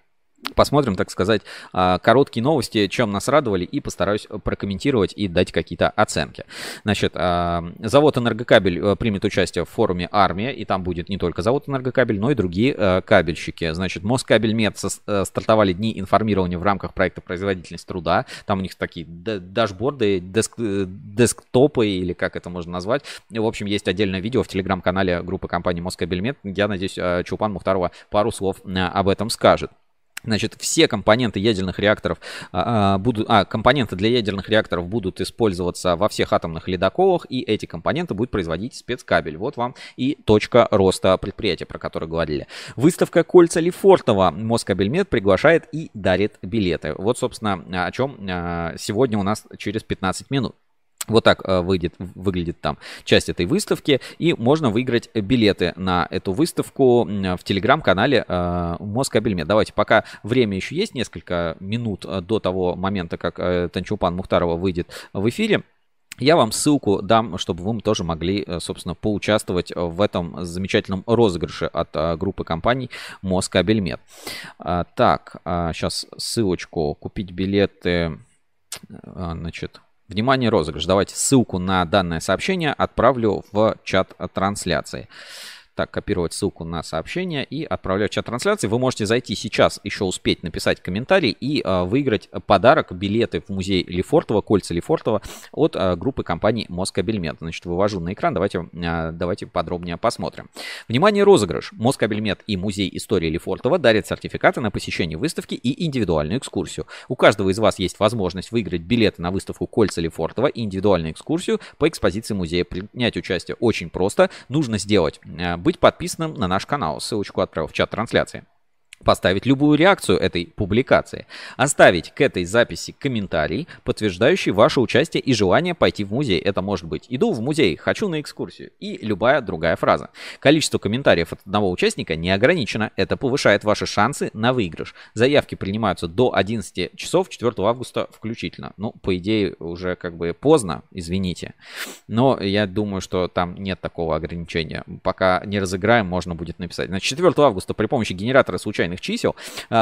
Посмотрим, так сказать, короткие новости, чем нас радовали, и постараюсь прокомментировать и дать какие-то оценки. Значит, завод «Энергокабель» примет участие в форуме «Армия», и там будет не только завод «Энергокабель», но и другие кабельщики. Значит, Москабельмет стартовали дни информирования в рамках проекта «Производительность труда». Там у них такие дашборды, десктопы, или как это можно назвать. В общем, есть отдельное видео в телеграм-канале группы компании «Москабельмет». Я надеюсь, Чулпан Мухтарова пару слов об этом скажет. Значит, все компоненты ядерных реакторов компоненты для ядерных реакторов будут использоваться во всех атомных ледоколах, и эти компоненты будет производить спецкабель. Вот вам и точка роста предприятия, про которое говорили. Выставка «Кольца Лефортова». Москабельмет приглашает и дарит билеты. Вот, собственно, о чем сегодня у нас через 15 минут. Вот так выглядит там часть этой выставки, и можно выиграть билеты на эту выставку в телеграм-канале Москабельмет. Давайте, пока время еще есть, несколько минут до того момента, как Танчулпан Мухтарова выйдет в эфире, я вам ссылку дам, чтобы вы тоже могли, собственно, поучаствовать в этом замечательном розыгрыше от группы компаний Москабельмет. Так, сейчас ссылочку «Купить билеты», значит... Внимание, розыгрыш. Давайте ссылку на данное сообщение отправлю в чат трансляции. Так, копировать ссылку на сообщение и отправляю в чат трансляции. Вы можете зайти сейчас, еще успеть написать комментарий и выиграть подарок, билеты в музей Лефортова, кольца Лефортова от группы компаний Москабельмет. Значит, вывожу на экран, давайте подробнее посмотрим. Внимание, розыгрыш. Москабельмет и музей истории Лефортова дарят сертификаты на посещение выставки и индивидуальную экскурсию. У каждого из вас есть возможность выиграть билеты на выставку кольца Лефортова и индивидуальную экскурсию по экспозиции музея. Принять участие очень просто. Нужно сделать... Быть подписанным на наш канал. Ссылочку отправил в чат трансляции. Поставить любую реакцию этой публикации. Оставить к этой записи комментарий, подтверждающий ваше участие и желание пойти в музей. Это может быть «Иду в музей», «Хочу на экскурсию» и любая другая фраза. Количество комментариев от одного участника не ограничено. Это повышает ваши шансы на выигрыш. Заявки принимаются до 11 часов 4 августа включительно. Ну, по идее, уже как бы поздно, извините. Но я думаю, что там нет такого ограничения. Пока не разыграем, можно будет написать. Значит, 4 августа при помощи генератора случайно чисел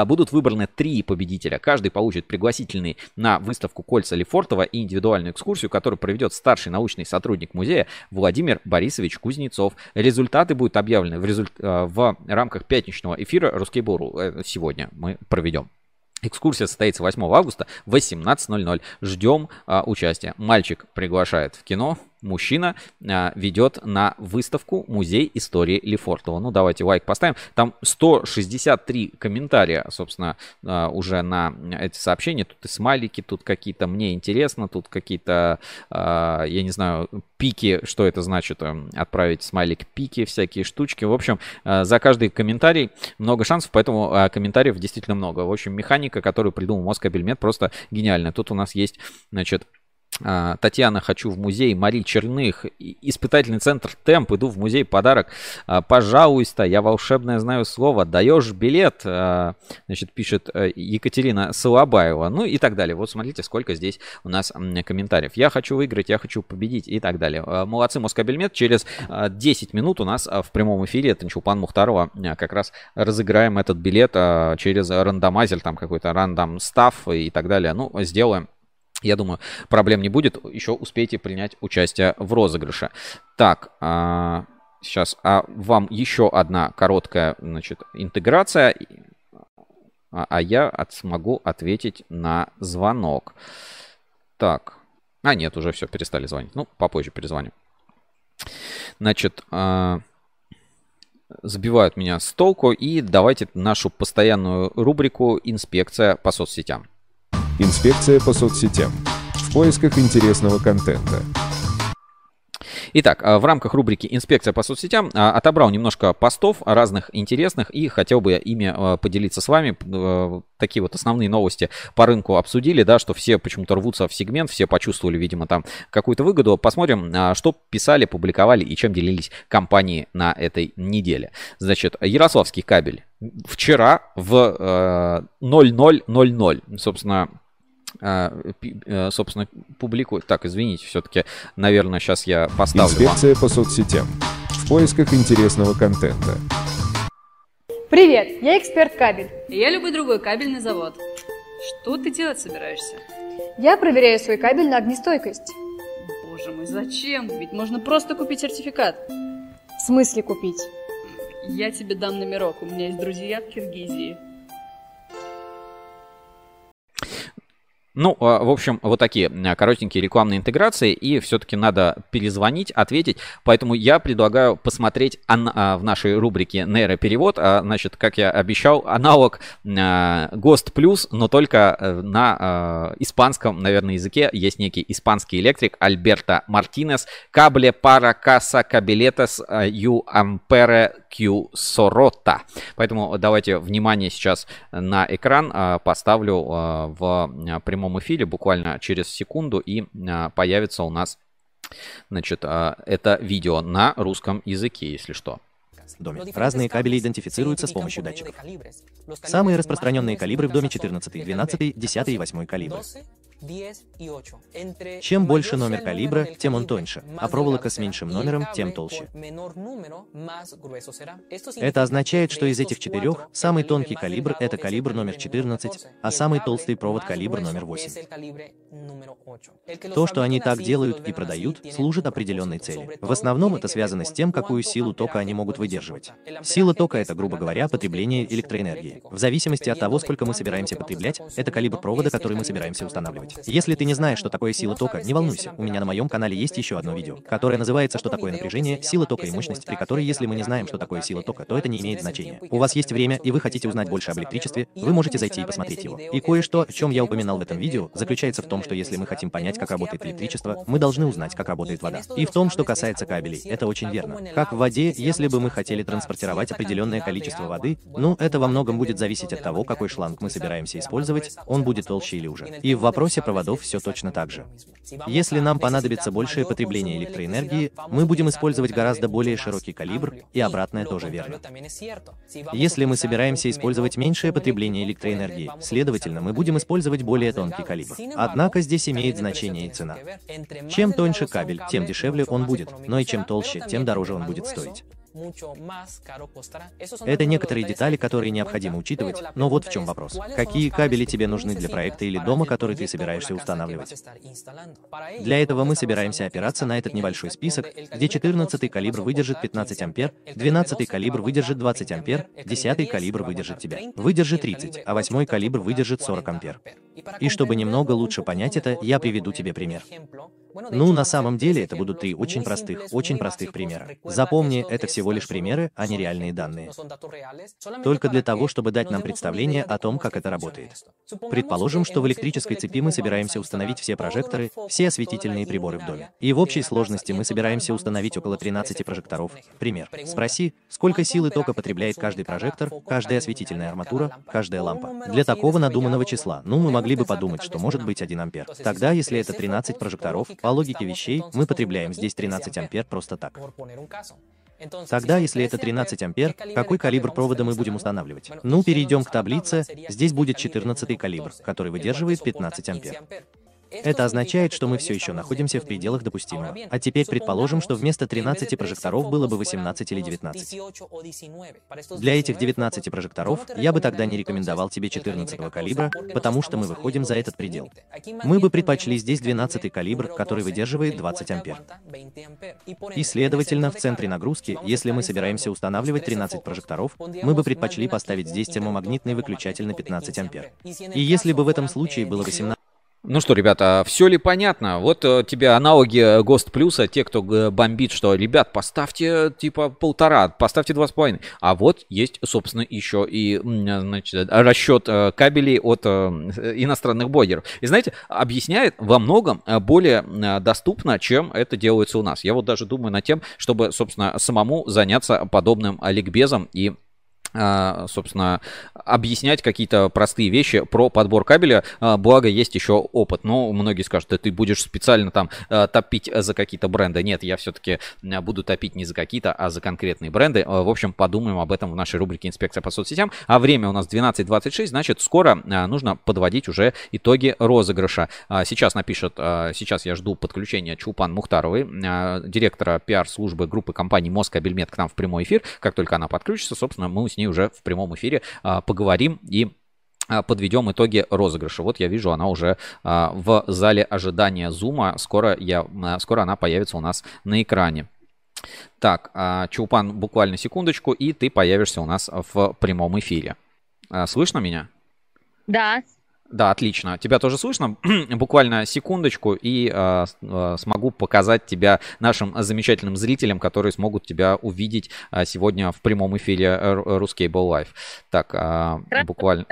будут выбраны 3 победителя. Каждый получит пригласительный на выставку кольца Лефортова и индивидуальную экскурсию, которую проведет старший научный сотрудник музея Владимир Борисович Кузнецов. Результаты будут объявлены в рамках пятничного эфира RusCable.ru. Сегодня мы проведем. Экскурсия состоится 8 августа в 18:00. Ждем участия. Мальчик приглашает в кино. Мужчина ведет на выставку музей истории Лефортова. Ну, давайте лайк поставим. Там 163 комментария, собственно, уже на эти сообщения. Тут и смайлики, тут какие-то «мне интересно», тут какие-то, я не знаю, пики. Что это значит? Отправить смайлик пики, всякие штучки. В общем, за каждый комментарий много шансов, поэтому комментариев действительно много. В общем, механика, которую придумал Москабельмет, просто гениальная. Тут у нас есть, значит... Татьяна, хочу в музей Мари Черных. Испытательный центр Темп, иду в музей, подарок. Пожалуйста, я волшебное знаю слово. Даешь билет, значит, пишет Екатерина Солобаева. Ну и так далее. Вот смотрите, сколько здесь у нас комментариев. Я хочу выиграть, я хочу победить и так далее. Молодцы, Москабельмет. Через 10 минут у нас в прямом эфире Танчулпан Мухтарова. Как раз разыграем этот билет через рандомайзер, там какой-то рандом став и так далее. Ну, сделаем. Я думаю, проблем не будет. Еще успейте принять участие в розыгрыше. Так, сейчас вам еще одна короткая, значит, интеграция. А я смогу ответить на звонок. Так. А, нет, уже все, перестали звонить. Ну, попозже перезвоню. Значит... Сбивают меня с толку, и давайте нашу постоянную рубрику «Инспекция по соцсетям». Инспекция по соцсетям. В поисках интересного контента. Итак, в рамках рубрики «Инспекция по соцсетям» отобрал немножко постов разных интересных и хотел бы ими поделиться с вами. Такие вот основные новости по рынку обсудили, да, что все почему-то рвутся в сегмент, все почувствовали, видимо, там какую-то выгоду. Посмотрим, что писали, публиковали и чем делились компании на этой неделе. Значит, Ярославский кабель вчера в 00:00, собственно, публикует. Так, извините, все-таки, наверное, сейчас я поставлю. Инспекция по соцсетям. В поисках интересного контента. Привет, я Эксперт-Кабель. Я люблю другой кабельный завод. Что ты делать собираешься? Я проверяю свой кабель на огнестойкость. Боже мой, зачем? Ведь можно просто купить сертификат. В смысле купить? Я тебе дам номерок, у меня есть друзья в Киргизии. Ну, в общем, вот такие коротенькие рекламные интеграции, и все-таки надо перезвонить, ответить, поэтому я предлагаю посмотреть в нашей рубрике «Нейроперевод», значит, как я обещал, аналог ГОСТ Плюс, но только на испанском, наверное, языке. Есть некий испанский электрик Альберто Мартинес. «Кабле пара каса кабелетес ю ампере кью сорота». Поэтому давайте внимание сейчас на экран, поставлю в прямом эфире буквально через секунду, и появится у нас, значит, это видео на русском языке, если что. Разные кабели идентифицируются с помощью датчиков. Самые распространенные калибры в доме 14, 12, 10 и 8 калибры. Чем больше номер калибра, тем он тоньше, а проволока с меньшим номером, тем толще. Это означает, что из этих четырех самый тонкий калибр – это калибр номер 14, а самый толстый провод – калибр номер 8. То, что они так делают и продают, служит определенной цели. В основном это связано с тем, какую силу тока они могут выдерживать. Сила тока – это, грубо говоря, потребление электроэнергии. В зависимости от того, сколько мы собираемся потреблять, это калибр провода, который мы собираемся устанавливать. Если ты не знаешь, что такое сила тока, не волнуйся, у меня на моем канале есть еще одно видео, которое называется «Что такое напряжение, сила тока и мощность», при которой, если мы не знаем, что такое сила тока, то это не имеет значения. У вас есть время, и вы хотите узнать больше об электричестве, вы можете зайти и посмотреть его. И кое-что, о чем я упоминал в этом видео, заключается в том, что если мы хотим понять, как работает электричество, мы должны узнать, как работает вода. И в том, что касается кабелей, это очень верно. Как в воде, если бы мы хотели транспортировать определенное количество воды, ну, это во многом будет зависеть от того, какой шланг мы собираемся использовать, он будет толще или уже. И в вопросе проводов все точно так же. Если нам понадобится большее потребление электроэнергии, мы будем использовать гораздо более широкий калибр, и обратное тоже верно. Если мы собираемся использовать меньшее потребление электроэнергии, следовательно, мы будем использовать более тонкий калибр. Однако здесь имеет значение и цена. Чем тоньше кабель, тем дешевле он будет, но и чем толще, тем дороже он будет стоить. Это некоторые детали, которые необходимо учитывать, но вот в чем вопрос. Какие кабели тебе нужны для проекта или дома, который ты собираешься устанавливать? Для этого мы собираемся опираться на этот небольшой список, где 14-й калибр выдержит 15 ампер, 12-й калибр выдержит 20 ампер, 10-й калибр выдержит тебя, выдержит 30, а 8-й калибр выдержит 40 ампер. И чтобы немного лучше понять это, я приведу тебе пример. Ну, на самом деле, это будут три очень простых примера. Запомни, это всего всего лишь примеры, а не реальные данные. Только для того, чтобы дать нам представление о том, как это работает. Предположим, что в электрической цепи мы собираемся установить все прожекторы, все осветительные приборы в доме. И в общей сложности мы собираемся установить около 13 прожекторов. Пример. Спроси, сколько силы тока потребляет каждый прожектор, каждая осветительная арматура, каждая лампа. Для такого надуманного числа, ну, мы могли бы подумать, что может быть 1 ампер. Тогда, если это 13 прожекторов, по логике вещей, мы потребляем здесь 13 ампер просто так. Тогда, если это 13 ампер, какой калибр провода мы будем устанавливать? Ну, перейдем к таблице, здесь будет 14-й калибр, который выдерживает 15 ампер. Это означает, что мы все еще находимся в пределах допустимого. А теперь предположим, что вместо 13 прожекторов было бы 18 или 19. Для этих 19 прожекторов я бы тогда не рекомендовал тебе 14-го калибра, потому что мы выходим за этот предел. Мы бы предпочли здесь 12-й калибр, который выдерживает 20 ампер. И, следовательно, в центре нагрузки, если мы собираемся устанавливать 13 прожекторов, мы бы предпочли поставить здесь термомагнитный выключатель на 15 ампер. И если бы в этом случае было 18... Ну что, ребята, все ли понятно? Вот тебе аналоги ГОСТ Плюса, те, кто бомбит, что, ребят, поставьте типа 1,5, поставьте 2,5. А вот есть, собственно, еще и, значит, расчет кабелей от иностранных блогеров. И знаете, объясняет во многом более доступно, чем это делается у нас. Я вот даже думаю над тем, чтобы, собственно, самому заняться подобным ликбезом и, собственно, объяснять какие-то простые вещи про подбор кабеля, благо есть еще опыт. Но многие скажут, да ты будешь специально там топить за какие-то бренды. Нет, я все-таки буду топить не за какие-то, а за конкретные бренды. В общем, подумаем об этом в нашей рубрике «Инспекция по соцсетям». А время у нас 12:26, значит, скоро нужно подводить уже итоги розыгрыша. Сейчас напишет, сейчас я жду подключения Чулпан Мухтаровой, директора пиар-службы группы компании «Москабельмет», к нам в прямой эфир. Как только она подключится, собственно, мы с ней уже в прямом эфире поговорим и подведем итоги розыгрыша. Вот я вижу, она уже в зале ожидания зума. Скоро она появится у нас на экране. Так, Чулпан, буквально секундочку, и ты появишься у нас в прямом эфире. Слышно меня? Да. Да, отлично. Тебя тоже слышно? Буквально секундочку, и смогу показать тебя нашим замечательным зрителям, которые смогут тебя увидеть сегодня в прямом эфире RusCable Live. Так, буквально.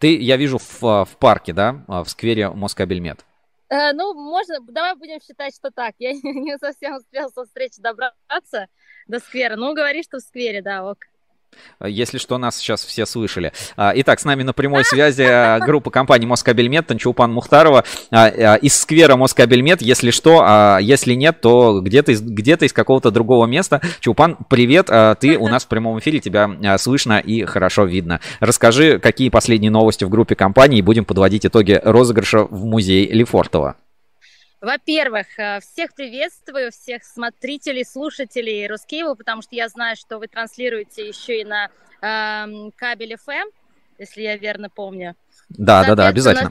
Ты, я вижу, в парке, да, в сквере Москабельмет. Ну, можно, давай будем считать, что так. Я не совсем успел со встречи добраться до сквера. Ну, говори, что в сквере, да, ок. Если что, нас сейчас все слышали. Итак, с нами на прямой связи группа компаний «Москабельмет», Танчулпан Мухтарова из сквера «Москабельмет». Если что, если нет, то где-то из какого-то другого места. Чулпан, привет, ты у нас в прямом эфире, тебя слышно и хорошо видно. Расскажи, какие последние новости в группе компаний, и будем подводить итоги розыгрыша в музее Лефортова. Во-первых, всех приветствую, всех смотрителей, слушателей RusCable, потому что я знаю, что вы транслируете еще и на кабель FM, если я верно помню. Да, обязательно.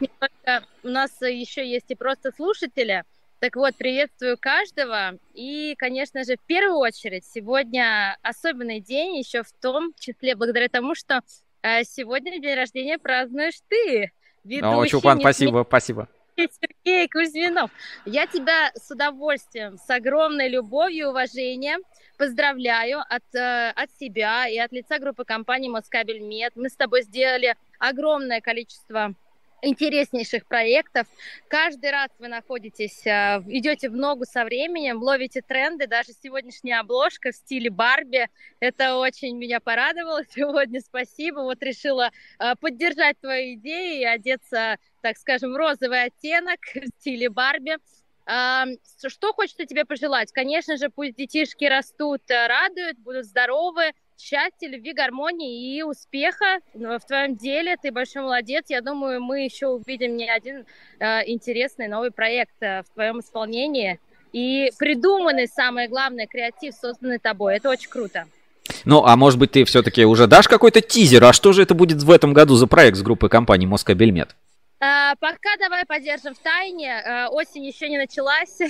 У нас еще есть и просто слушатели. Так вот, приветствую каждого. И, конечно же, в первую очередь, сегодня особенный день, еще в том числе благодаря тому, что сегодня день рождения празднуешь ты. О, Чулпан, спасибо. Сергей Кузьминов, я тебя с удовольствием, с огромной любовью и уважением поздравляю от себя и от лица группы компании «Москабельмет». Мы с тобой сделали огромное количество интереснейших проектов. Каждый раз вы находитесь, идете в ногу со временем, ловите тренды. Даже сегодняшняя обложка в стиле Барби. Это очень меня порадовало сегодня. Спасибо. Вот решила поддержать твою идею и одеться, так скажем, в розовый оттенок в стиле Барби. Что хочется тебе пожелать? Конечно же, пусть детишки растут, радуют, будут здоровы. Счастья, любви, гармонии и успеха в твоем деле. Ты большой молодец. Я думаю, мы еще увидим не один интересный новый проект в твоем исполнении. И придуманный, самое главное, креатив, созданный тобой. Это очень круто. Ну, а может быть, ты все-таки уже дашь какой-то тизер? А что же это будет в этом году за проект с группой компаний «Москабельмет»? Пока давай поддержим в тайне. Осень еще не началась.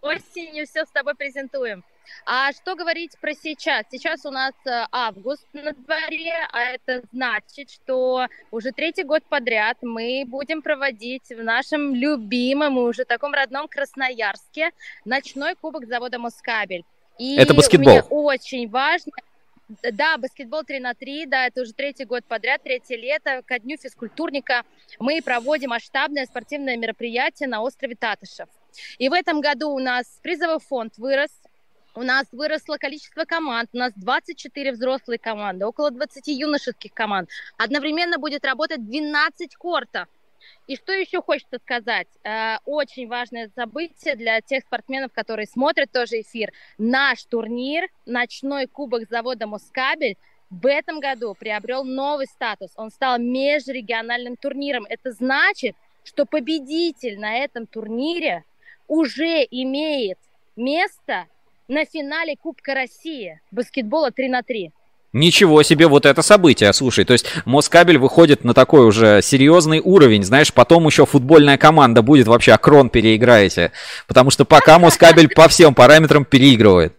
Осенью все с тобой презентуем. А что говорить про сейчас? Сейчас у нас август на дворе, а это значит, что уже 3-й год подряд мы будем проводить в нашем любимом и уже таком родном Красноярске ночной кубок завода «Москабель». И это баскетбол. Мне очень важно. Да, баскетбол 3 на 3, да, это уже 3-й год подряд, 3-е лето. Ко дню физкультурника мы проводим масштабное спортивное мероприятие на острове Татышев. И в этом году у нас призовой фонд вырос, у нас выросло количество команд, у нас 24 взрослые команды, около 20 юношеских команд. Одновременно будет работать 12 кортов. И что еще хочется сказать? Очень важное событие для тех спортсменов, которые смотрят тоже эфир. Наш турнир, ночной кубок завода «Москабель», в этом году приобрел новый статус. Он стал межрегиональным турниром. Это значит, что победитель на этом турнире уже имеет место на финале Кубка России баскетбола 3 на 3. Ничего себе вот это событие, слушай, то есть Москабель выходит на такой уже серьезный уровень, знаешь, потом еще футбольная команда будет, вообще Акрон переиграете, потому что пока Москабель по всем параметрам переигрывает.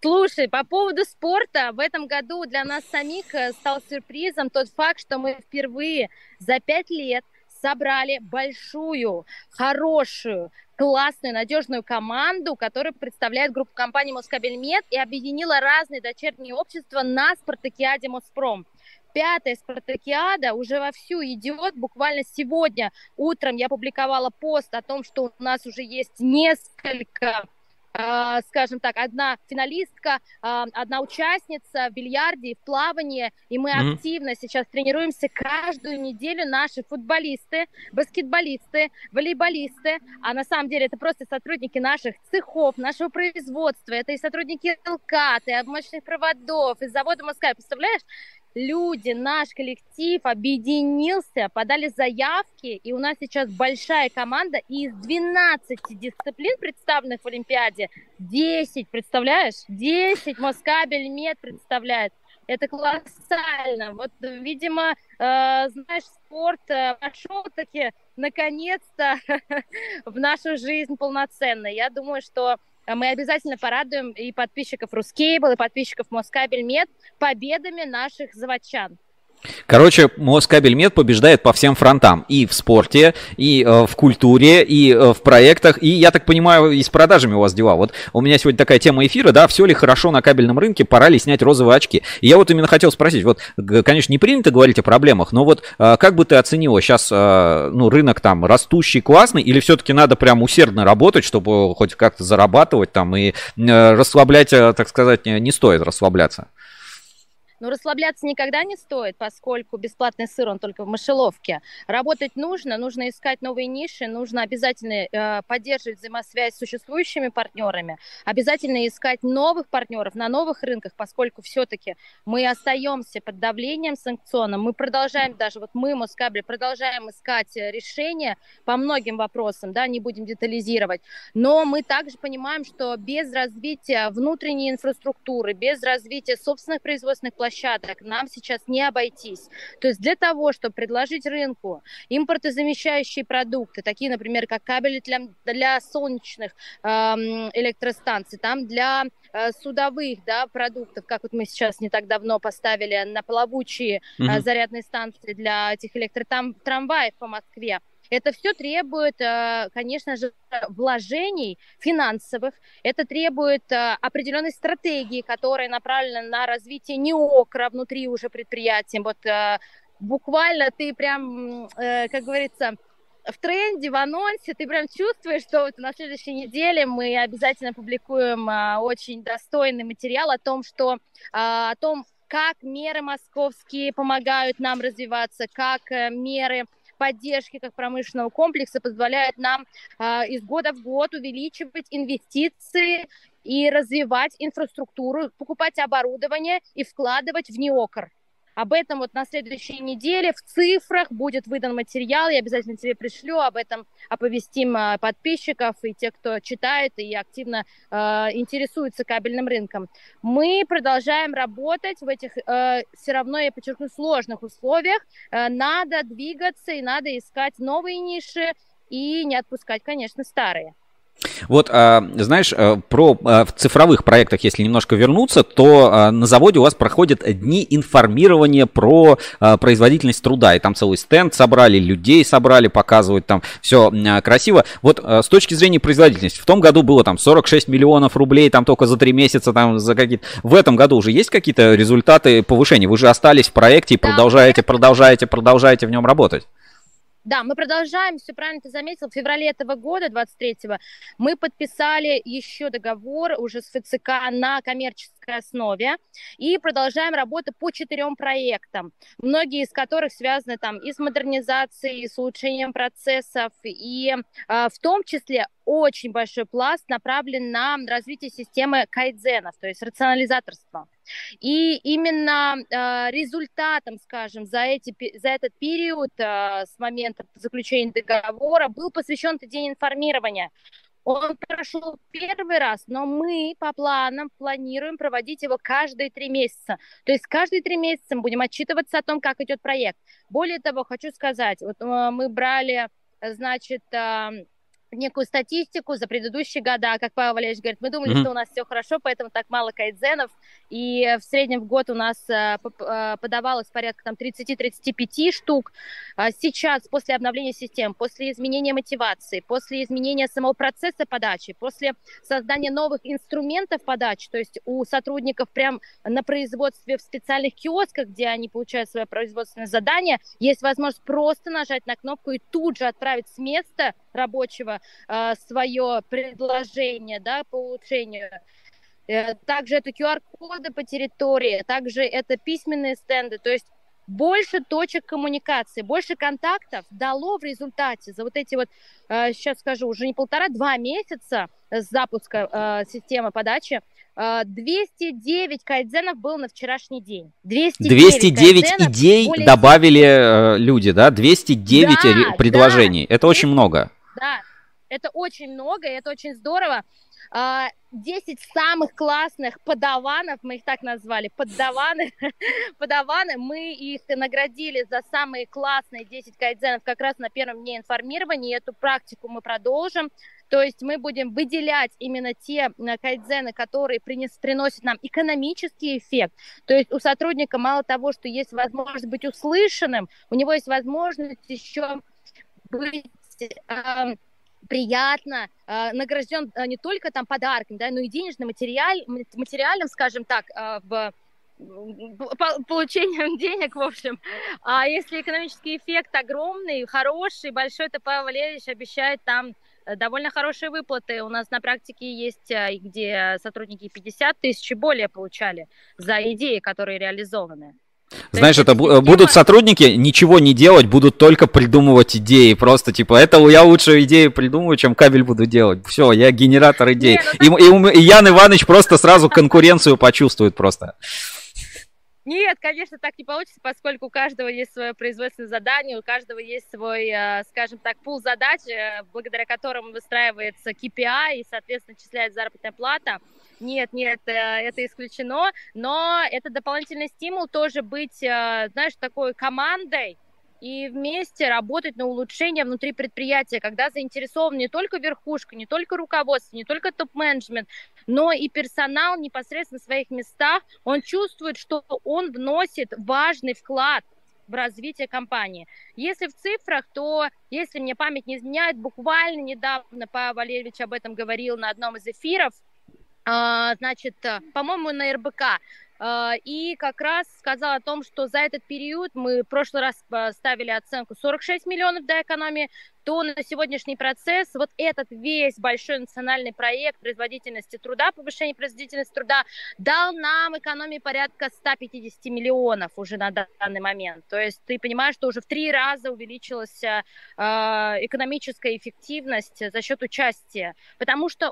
Слушай, по поводу спорта, в этом году для нас самих стал сюрпризом тот факт, что мы впервые за 5 лет собрали большую, хорошую, классную, надежную команду, которая представляет группу компаний «Москабельмет» и объединила разные дочерние общества на спартакиаде «Моспром». 5-я спартакиада уже вовсю идет. Буквально сегодня утром я публиковала пост о том, что у нас уже есть несколько, скажем так, одна финалистка, одна участница в бильярде, в плавании, и мы активно сейчас тренируемся каждую неделю. Наши футболисты, баскетболисты, волейболисты, а на самом деле это просто сотрудники наших цехов, нашего производства, это и сотрудники Элькомитета, и обмочных проводов, из завода «Москабель», представляешь? Люди, наш коллектив объединился, подали заявки, и у нас сейчас большая команда, и из 12 дисциплин, представленных в Олимпиаде, 10, представляешь? 10 Москабельмет представляет. Это колоссально. Вот, видимо, знаешь, спорт пошел таки наконец-то в нашу жизнь полноценно. Я думаю, что мы обязательно порадуем и подписчиков RusCable, и подписчиков Москабельмет победами наших заводчан. Короче, Москабельмет побеждает по всем фронтам. И в спорте, и в культуре, и в проектах, и, я так понимаю, и с продажами у вас дела. Вот у меня сегодня такая тема эфира, да, все ли хорошо на кабельном рынке, пора ли снять розовые очки. И я вот именно хотел спросить, вот, конечно, не принято говорить о проблемах, но вот как бы ты оценила сейчас, ну, рынок там растущий, классный, или все-таки надо прям усердно работать, чтобы хоть как-то зарабатывать там и расслаблять, так сказать, не стоит расслабляться? Но расслабляться никогда не стоит, поскольку бесплатный сыр, он только в мышеловке. Работать нужно, нужно искать новые ниши, нужно обязательно поддерживать взаимосвязь с существующими партнерами, обязательно искать новых партнеров на новых рынках, поскольку все-таки мы остаемся под давлением санкционным. Мы продолжаем, даже вот мы, Москабель, продолжаем искать решения по многим вопросам, да, не будем детализировать. Но мы также понимаем, что без развития внутренней инфраструктуры, без развития собственных производственных площадок, нам сейчас не обойтись. То есть для того, чтобы предложить рынку импортозамещающие продукты, такие, например, как кабели для солнечных электростанций, там для судовых, да, продуктов, как вот мы сейчас не так давно поставили на плавучие зарядные станции для этих электротрамваев по Москве. Это все требует, конечно же, вложений финансовых, это требует определенной стратегии, которая направлена на развитие НИОКРа внутри уже предприятия. Вот буквально ты прям, как говорится, в тренде, в анонсе, ты прям чувствуешь, что вот на следующей неделе мы обязательно публикуем очень достойный материал о том, как меры московские помогают нам развиваться, как меры поддержки как промышленного комплекса позволяет нам из года в год увеличивать инвестиции и развивать инфраструктуру, покупать оборудование и вкладывать в НИОКР. Об этом вот на следующей неделе в цифрах будет выдан материал, я обязательно тебе пришлю, об этом оповестим подписчиков и тех, кто читает и активно интересуется кабельным рынком. Мы продолжаем работать в этих, все равно, я подчеркну, сложных условиях. Надо двигаться и надо искать новые ниши и не отпускать, конечно, старые. Вот, знаешь, про в цифровых проектах, если немножко вернуться, то на заводе у вас проходят дни информирования про производительность труда, и там целый стенд собрали, людей собрали, показывают там все красиво. Вот с точки зрения производительности, в том году было там 46 миллионов рублей, там только за 3 месяца, там за какие-то... В этом году уже есть какие-то результаты повышения? Вы же остались в проекте и продолжаете в нем работать. Да, мы продолжаем, все правильно ты заметил, в феврале этого года, 23-го, мы подписали еще договор уже с ФЦК на коммерческой основе и продолжаем работу по 4 проектам, многие из которых связаны там и с модернизацией, и с улучшением процессов, и в том числе очень большой пласт направлен на развитие системы кайдзенов, то есть рационализаторства. И именно результатом, скажем, за этот период с момента заключения договора был посвящен День информирования. Он прошел первый раз, но мы по планам планируем проводить его каждые 3 месяца. То есть каждые 3 месяца мы будем отчитываться о том, как идет проект. Более того, хочу сказать, вот мы брали, значит... некую статистику за предыдущие года, как Павел Валерьевич говорит, мы думали, что у нас все хорошо, поэтому так мало кайдзенов, и в среднем в год у нас подавалось порядка там 30-35 штук. Сейчас, после обновления систем, после изменения мотивации, после изменения самого процесса подачи, после создания новых инструментов подачи, то есть у сотрудников прям на производстве в специальных киосках, где они получают свое производственное задание, есть возможность просто нажать на кнопку и тут же отправить с места рабочего свое предложение, да, по улучшению. Также это QR-коды по территории, также это письменные стенды, то есть больше точек коммуникации, больше контактов дало в результате за вот эти вот, сейчас скажу, уже не 1,5-2 месяца с запуска системы подачи, 209 кайдзенов было на вчерашний день. 209 идей более... добавили люди, да? 209 предложений. Да, это очень много. Да, это очень много, и это очень здорово. 10 самых классных подаванов, мы их так назвали, подаваны, мы их наградили за самые классные 10 кайдзенов как раз на первом дне информирования, и эту практику мы продолжим. То есть мы будем выделять именно те кайдзены, которые приносят нам экономический эффект. То есть у сотрудника мало того, что есть возможность быть услышанным, у него есть возможность еще быть... приятно, награжден не только там подарком, да, но и денежно-материальным, скажем так, получением денег, в общем. А если экономический эффект огромный, хороший, большой, то Павел Валерьевич обещает там довольно хорошие выплаты. У нас на практике есть, где сотрудники 50 тысяч и более получали за идеи, которые реализованы. Знаешь, это будут сотрудники ничего не делать, будут только придумывать идеи. Просто типа, это я лучше идеи придумаю, чем кабель буду делать. Все, я генератор идей. И Ян Иванович просто сразу конкуренцию почувствует просто. Нет, конечно, так не получится, поскольку у каждого есть свое производственное задание, у каждого есть свой, скажем так, пул задач, благодаря которым выстраивается KPI и, соответственно, начисляет заработная плата. Нет, нет, это исключено, но это дополнительный стимул тоже быть, знаешь, такой командой и вместе работать на улучшение внутри предприятия, когда заинтересован не только верхушка, не только руководство, не только топ-менеджмент, но и персонал непосредственно в своих местах, он чувствует, что он вносит важный вклад в развитие компании. Если в цифрах, то, если мне память не изменяет, буквально недавно Павел Валерьевич об этом говорил на одном из эфиров, значит, по-моему, на РБК, и как раз сказал о том, что за этот период мы в прошлый раз ставили оценку 46 миллионов до экономии, то на сегодняшний процесс вот этот весь большой национальный проект производительности труда, повышение производительности труда дал нам экономии порядка 150 миллионов уже на данный момент. То есть ты понимаешь, что уже в 3 раза увеличилась экономическая эффективность за счет участия, потому что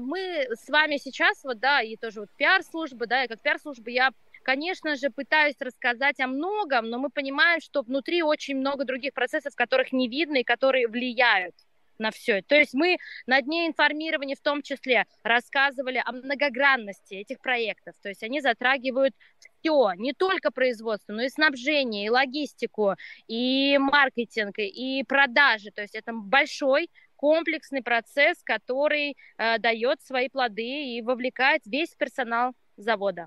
мы с вами сейчас, вот, да, и тоже вот пиар-служба, да, и как пиар-служба я, конечно же, пытаюсь рассказать о многом, но мы понимаем, что внутри очень много других процессов, которых не видно и которые влияют на все. То есть мы на дне информирования в том числе рассказывали о многогранности этих проектов. То есть они затрагивают все, не только производство, но и снабжение, и логистику, и маркетинг, и продажи. То есть это большой комплексный процесс, который дает свои плоды и вовлекает весь персонал завода.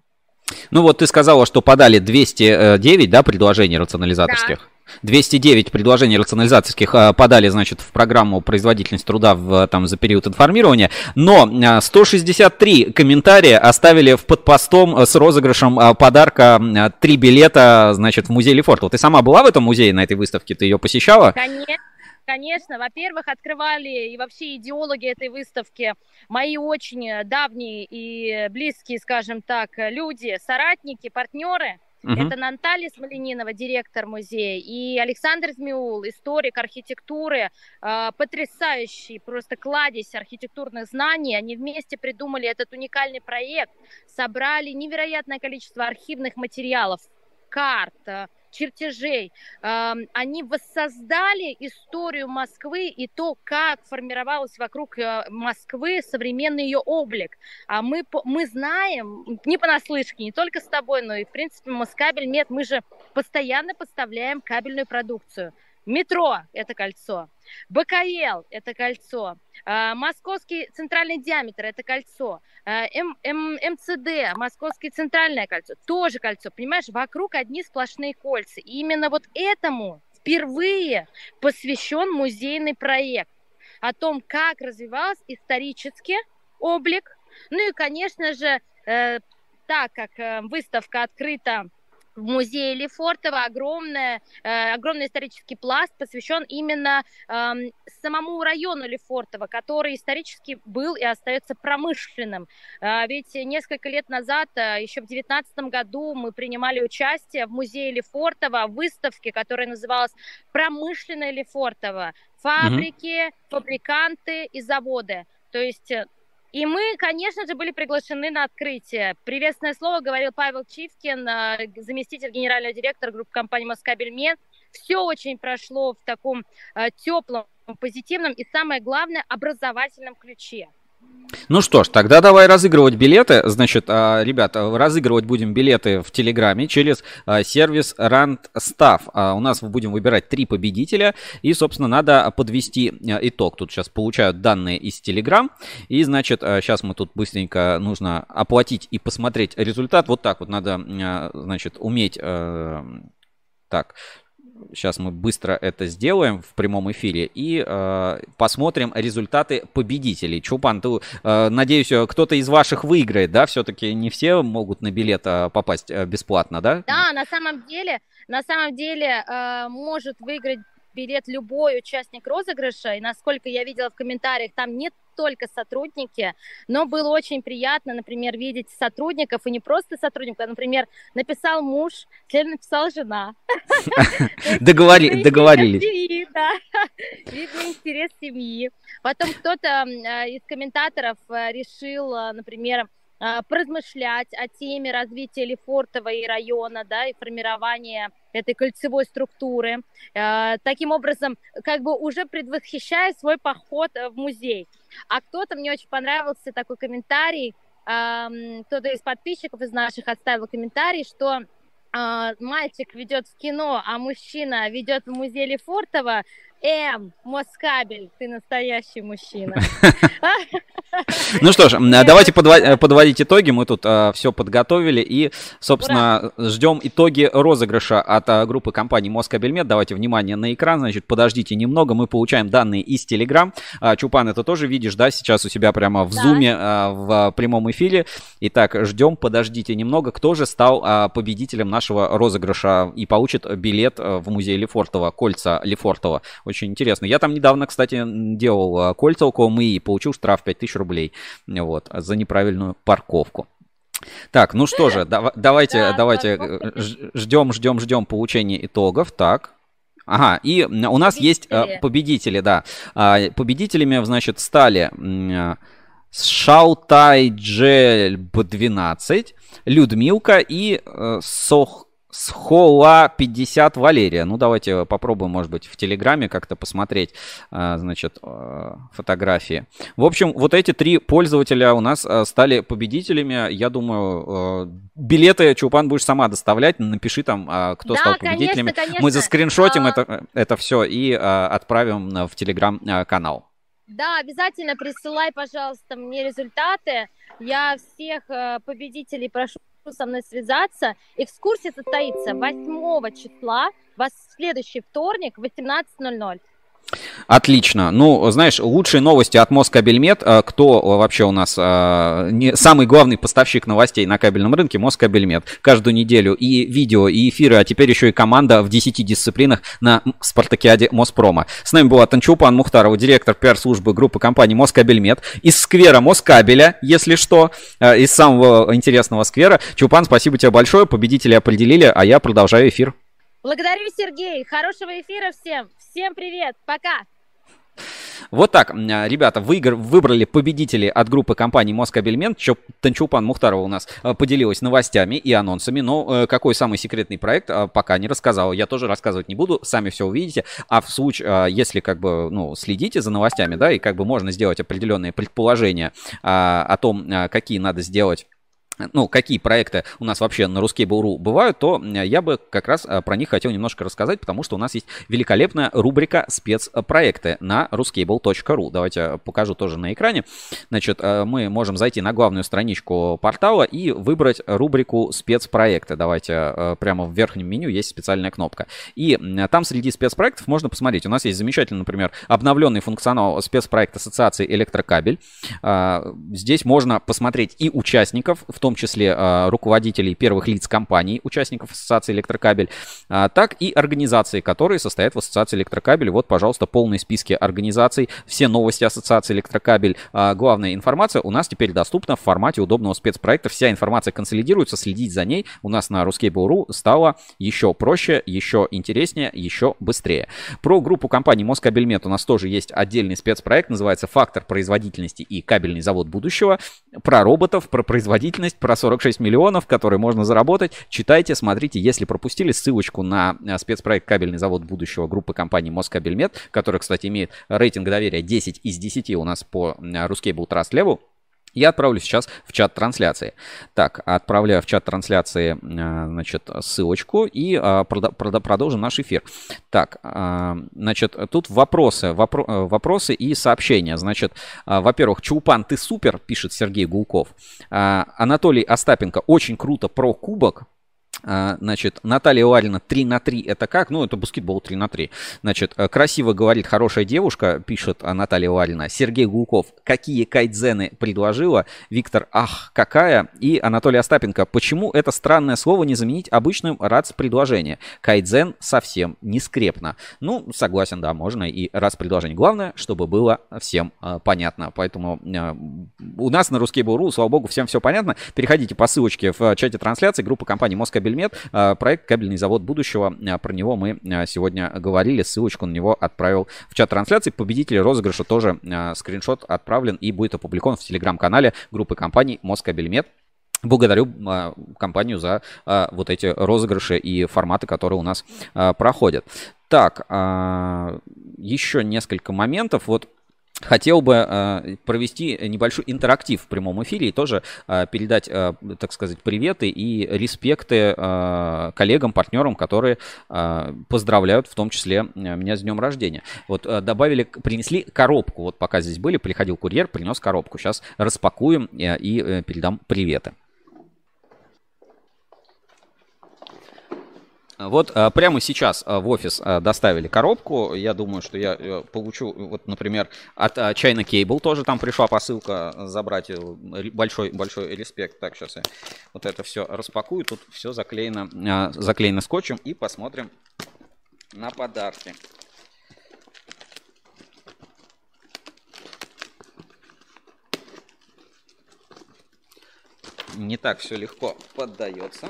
Ну вот ты сказала, что подали 209, да, предложений рационализаторских. Да. 209 предложений рационализаторских подали, значит, в программу «Производительность труда» за период информирования, но 163 комментария оставили под постом с розыгрышем подарка 3 билета, значит, в музей Лефортова. Ты сама была в этом музее, на этой выставке? Ты ее посещала? Конечно. Во-первых, открывали и вообще идеологи этой выставки мои очень давние и близкие, скажем так, люди, соратники, партнеры. Это Наталья Смоленинова, директор музея, и Александр Змеул, историк архитектуры, потрясающий просто кладезь архитектурных знаний. Они вместе придумали этот уникальный проект, собрали невероятное количество архивных материалов, карт, чертежей. Они воссоздали историю Москвы и то, как формировалась вокруг Москвы современный ее облик. А мы знаем, не понаслышке, не только с тобой, но и, в принципе, Москабельмет, мы же постоянно подставляем кабельную продукцию. Метро – это кольцо. БКЛ – это кольцо. Московский центральный диаметр – это кольцо. МЦД – Московское центральное кольцо – тоже кольцо. Понимаешь, вокруг одни сплошные кольца. И именно вот этому впервые посвящен музейный проект. О том, как развивался исторический облик. Ну и, конечно же, так как выставка открыта в музее Лефортова, огромный исторический пласт посвящен именно самому району Лефортова, который исторически был и остается промышленным. Ведь несколько лет назад, еще в 2019 году, мы принимали участие в музее Лефортова в выставке, которая называлась «Промышленное Лефортово. Фабрики, фабриканты и заводы». То есть... И мы, конечно же, были приглашены на открытие. Приветственное слово говорил Павел Чивкин, заместитель генерального директора группы компании «Москабельмет». Все очень прошло в таком теплом, позитивном и, самое главное, образовательном ключе. Ну что ж, тогда давай разыгрывать билеты. Значит, ребят, разыгрывать будем билеты в Телеграме через сервис Randstaf. У нас мы будем выбирать 3 победителя. И, собственно, надо подвести итог. Тут сейчас получают данные из Телеграм. И, значит, сейчас мы тут быстренько нужно оплатить и посмотреть результат. Вот так вот надо, значит, уметь... Так... Сейчас мы быстро это сделаем в прямом эфире и посмотрим результаты победителей. Чупан, ты, надеюсь, кто-то из ваших выиграет, да? Все-таки не все могут на билет попасть бесплатно, да? Да, на самом деле может выиграть билет любой участник розыгрыша. И насколько я видела в комментариях, там нет только сотрудники, но было очень приятно, например, видеть сотрудников, и не просто сотрудников, а, например, написал муж, теперь написала жена. Договорились. Видно интерес семьи. Потом кто-то из комментаторов решил, например, поразмышлять о теме развития Лефортова и района, да, и формирования этой кольцевой структуры, таким образом, как бы уже предвосхищая свой поход в музей. А кто-то, мне очень понравился такой комментарий, кто-то из подписчиков из наших оставил комментарий, что мальчик ведет в кино, а мужчина ведет в музей Лефортова. Москабель, ты настоящий мужчина. Ну что ж, давайте подводить итоги. Мы тут все подготовили и, собственно, ждем итоги розыгрыша от группы компаний Москабельмет. Давайте внимание на экран, значит, подождите немного. Мы получаем данные из Телеграм. Чупан, это тоже видишь, да, сейчас у себя прямо в зуме, в прямом эфире. Итак, ждем, подождите немного. Кто же стал победителем нашего розыгрыша и получит билет в музей Лефортова, кольца Лефортова? Очень интересно. Я там недавно, кстати, делал кольца около МИИ, получил штраф 5000 рублей вот, за неправильную парковку. Так, ну что же, давайте ждем получения итогов. Так. Ага, и у нас есть победители, да. Победителями, значит, стали Шаутайджельб-12, Людмилка и Сох. С Холла 50 Валерия. Ну, давайте попробуем, может быть, в Телеграме как-то посмотреть, значит, фотографии. В общем, вот эти 3 пользователя у нас стали победителями. Я думаю, билеты, Чупан, будешь сама доставлять. Напиши там, кто стал победителями. Конечно. Мы заскриншотим это все и отправим в Телеграм-канал. Да, обязательно присылай, пожалуйста, мне результаты. Я всех победителей прошу со мной связаться. Экскурсия состоится 8 числа, в следующий вторник в 18:00. Отлично. Ну, знаешь, лучшие новости от Москабельмет. Кто вообще у нас самый главный поставщик новостей на кабельном рынке? Москабельмет. Каждую неделю и видео, и эфиры, а теперь еще и команда в 10 дисциплинах на спартакиаде Моспрома. С нами была Танчулпан Мухтарова, директор пиар-службы группы компании Москабельмет. Из сквера Москабеля, если что, из самого интересного сквера. Чулпан, спасибо тебе большое. Победителей определили, а я продолжаю эфир. Благодарю, Сергей. Хорошего эфира всем. Всем привет. Пока. Вот так, ребята, выбрали победителей от группы компаний Москабельмет. Танчулпан Мухтарова у нас поделилась новостями и анонсами, но какой самый секретный проект, пока не рассказала. Я тоже рассказывать не буду, сами все увидите. А в случае, если следите за новостями, да, и можно сделать определенные предположения о том, какие надо сделать, какие проекты у нас вообще на RusCable.ru бывают, то я бы как раз про них хотел немножко рассказать, потому что у нас есть великолепная рубрика «Спецпроекты» на RusCable.ru. Давайте покажу тоже на экране. Значит, мы можем зайти на главную страничку портала и выбрать рубрику «Спецпроекты». Давайте прямо в верхнем меню есть специальная кнопка. И там среди спецпроектов можно посмотреть. У нас есть замечательный, например, обновленный функционал спецпроекта Ассоциации Электрокабель. Здесь можно посмотреть и участников, в том числе руководителей первых лиц компаний, участников Ассоциации Электрокабель, так и организации, которые состоят в Ассоциации Электрокабель. Вот, пожалуйста, полные списки организаций, все новости Ассоциации Электрокабель. Главная информация у нас теперь доступна в формате удобного спецпроекта. Вся информация консолидируется, следить за ней у нас на RusCable.ru стало еще проще, еще интереснее, еще быстрее. Про группу компаний Москабельмет у нас тоже есть отдельный спецпроект, называется «Фактор производительности и кабельный завод будущего». Про роботов, про производительность, про 46 миллионов, которые можно заработать. Читайте, смотрите, если пропустили, ссылочку на спецпроект «Кабельный завод будущего» группы компании Москабельмет, который, кстати, имеет рейтинг доверия 10 из 10 у нас по RusCable Trust Level. Я отправлю сейчас в чат трансляции. Так, отправляю в чат трансляции, значит, ссылочку и продолжим наш эфир. Так, значит, тут вопросы и сообщения. Значит, во-первых, Чулпан, ты супер, пишет Сергей Гуков. Анатолий Остапенко, очень круто про кубок. Значит, Наталья Ларина, 3 на 3, это как? Ну, это баскетбол 3 на 3. Значит, красиво говорит хорошая девушка, пишет Наталья Ларина. Сергей Гуков, какие кайдзены предложила? Виктор, ах, какая? И Анатолий Остапенко, почему это странное слово не заменить обычным РАЦ-предложение? Кайдзен совсем не скрепно. Ну, согласен, да, можно и РАЦ-предложение. Главное, чтобы было всем понятно. Поэтому у нас на RusCable.ru, слава богу, всем все понятно. Переходите по ссылочке в чате трансляции группы компании Москабель. Проект «Кабельный завод будущего», про него мы сегодня говорили, ссылочку на него отправил в чат трансляции. Победители розыгрыша тоже скриншот отправлен и будет опубликован в телеграм-канале группы компаний Москабельмет. Благодарю компанию за вот эти розыгрыши и форматы, которые у нас проходят. Так, еще несколько моментов. Вот хотел бы провести небольшой интерактив в прямом эфире и тоже передать, так сказать, приветы и респекты коллегам, партнерам, которые поздравляют, в том числе меня с днем рождения. Вот добавили, принесли коробку. Вот пока здесь были, приходил курьер, принес коробку. Сейчас распакуем и передам приветы. Вот прямо сейчас в офис доставили коробку. Я думаю, что я получу, вот, например, от Чайна Кейбл тоже там пришла посылка забрать. Большой респект. Так, сейчас я вот это все распакую. Тут все заклеено скотчем. И посмотрим на подарки. Не так все легко поддается.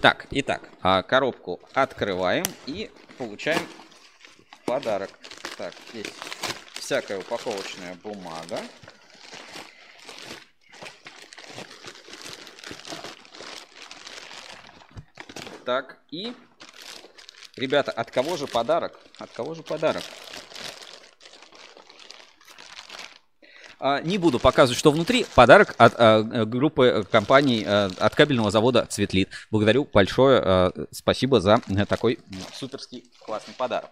Так, итак, коробку открываем и получаем подарок. Так, есть всякая упаковочная бумага. Так, и, ребята, от кого же подарок? От кого же подарок? Не буду показывать, что внутри. Подарок от группы компаний, от кабельного завода «Цветлит». Благодарю большое, спасибо за такой суперский классный подарок.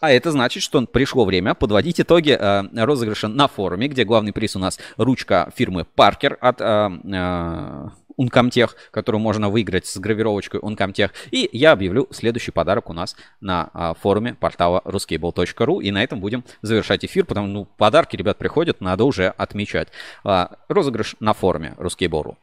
А это значит, что пришло время подводить итоги розыгрыша на форуме, где главный приз у нас ручка фирмы «Паркер» от Ункомтех, которую можно выиграть с гравировочкой Ункомтех. И я объявлю следующий подарок у нас на форуме портала RusCable.ru. И на этом будем завершать эфир, потому что подарки, ребят, приходят, надо уже отмечать. Розыгрыш на форуме RusCable.ru.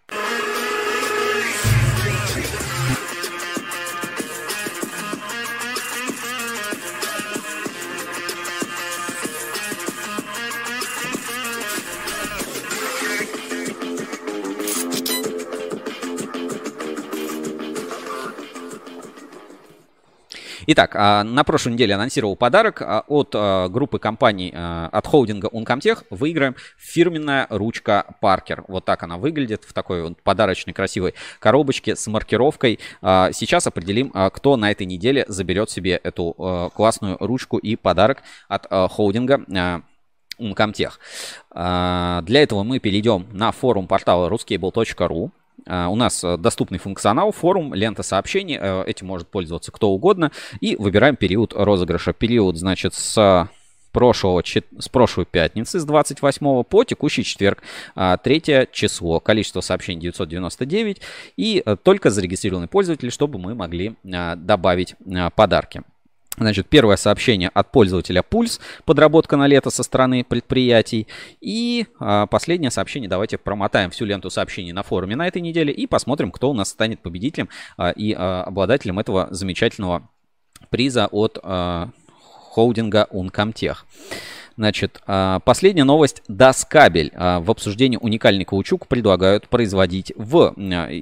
Итак, на прошлой неделе анонсировал подарок от группы компаний, от холдинга Ункомтех. Выиграем фирменная ручка Паркер. Вот так она выглядит в такой вот подарочной красивой коробочке с маркировкой. Сейчас определим, кто на этой неделе заберет себе эту классную ручку и подарок от холдинга Ункомтех. Для этого мы перейдем на форум портала ruscable.ru. У нас доступный функционал, форум, лента сообщений. Этим может пользоваться кто угодно. И выбираем период розыгрыша. Период, значит, с прошлой пятницы, с 28 по текущий четверг, 3 число. Количество сообщений 999. И только зарегистрированные пользователи, чтобы мы могли добавить подарки. Значит, первое сообщение от пользователя «Пульс», подработка на лето со стороны предприятий. И последнее сообщение, давайте промотаем всю ленту сообщений на форуме на этой неделе и посмотрим, кто у нас станет победителем и обладателем этого замечательного приза от холдинга Ункомтех. Значит, последняя новость. Доскабель в обсуждении уникальный каучук предлагают производить в...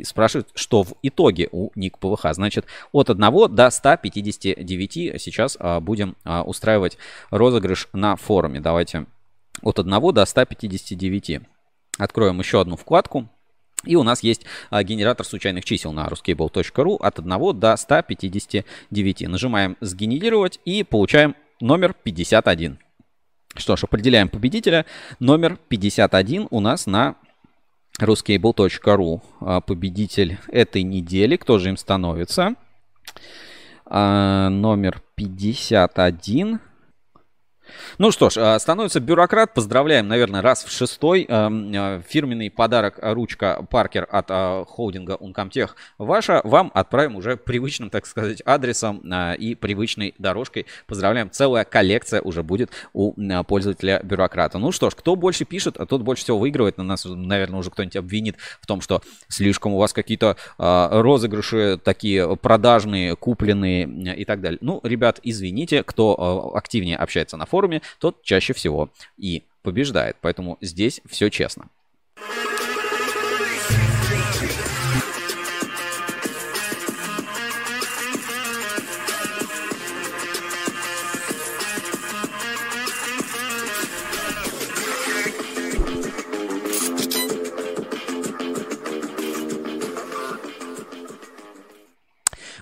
Спрашивают, что в итоге у ник ПВХ. Значит, от 1 до 159 сейчас будем устраивать розыгрыш на форуме. Давайте от 1 до 159. Откроем еще одну вкладку. И у нас есть генератор случайных чисел на ruscable.ru от 1 до 159. Нажимаем «Сгенерировать» и получаем номер 51. Что ж, определяем победителя. Номер 51 у нас на ruscable.ru. Победитель этой недели. Кто же им становится? Номер 51. Ну что ж, становится бюрократ. Поздравляем, наверное, раз в шестой. Фирменный подарок ручка Паркер от холдинга Ункомтех ваша. Вам отправим уже привычным, так сказать, адресом и привычной дорожкой. Поздравляем, целая коллекция уже будет у пользователя бюрократа. Ну что ж, кто больше пишет, тот больше всего выигрывает. На нас, наверное, уже кто-нибудь обвинит в том, что слишком у вас какие-то розыгрыши такие продажные, купленные и так далее. Ну, ребят, извините, кто активнее общается на форуме, тот чаще всего и побеждает. Поэтому здесь все честно.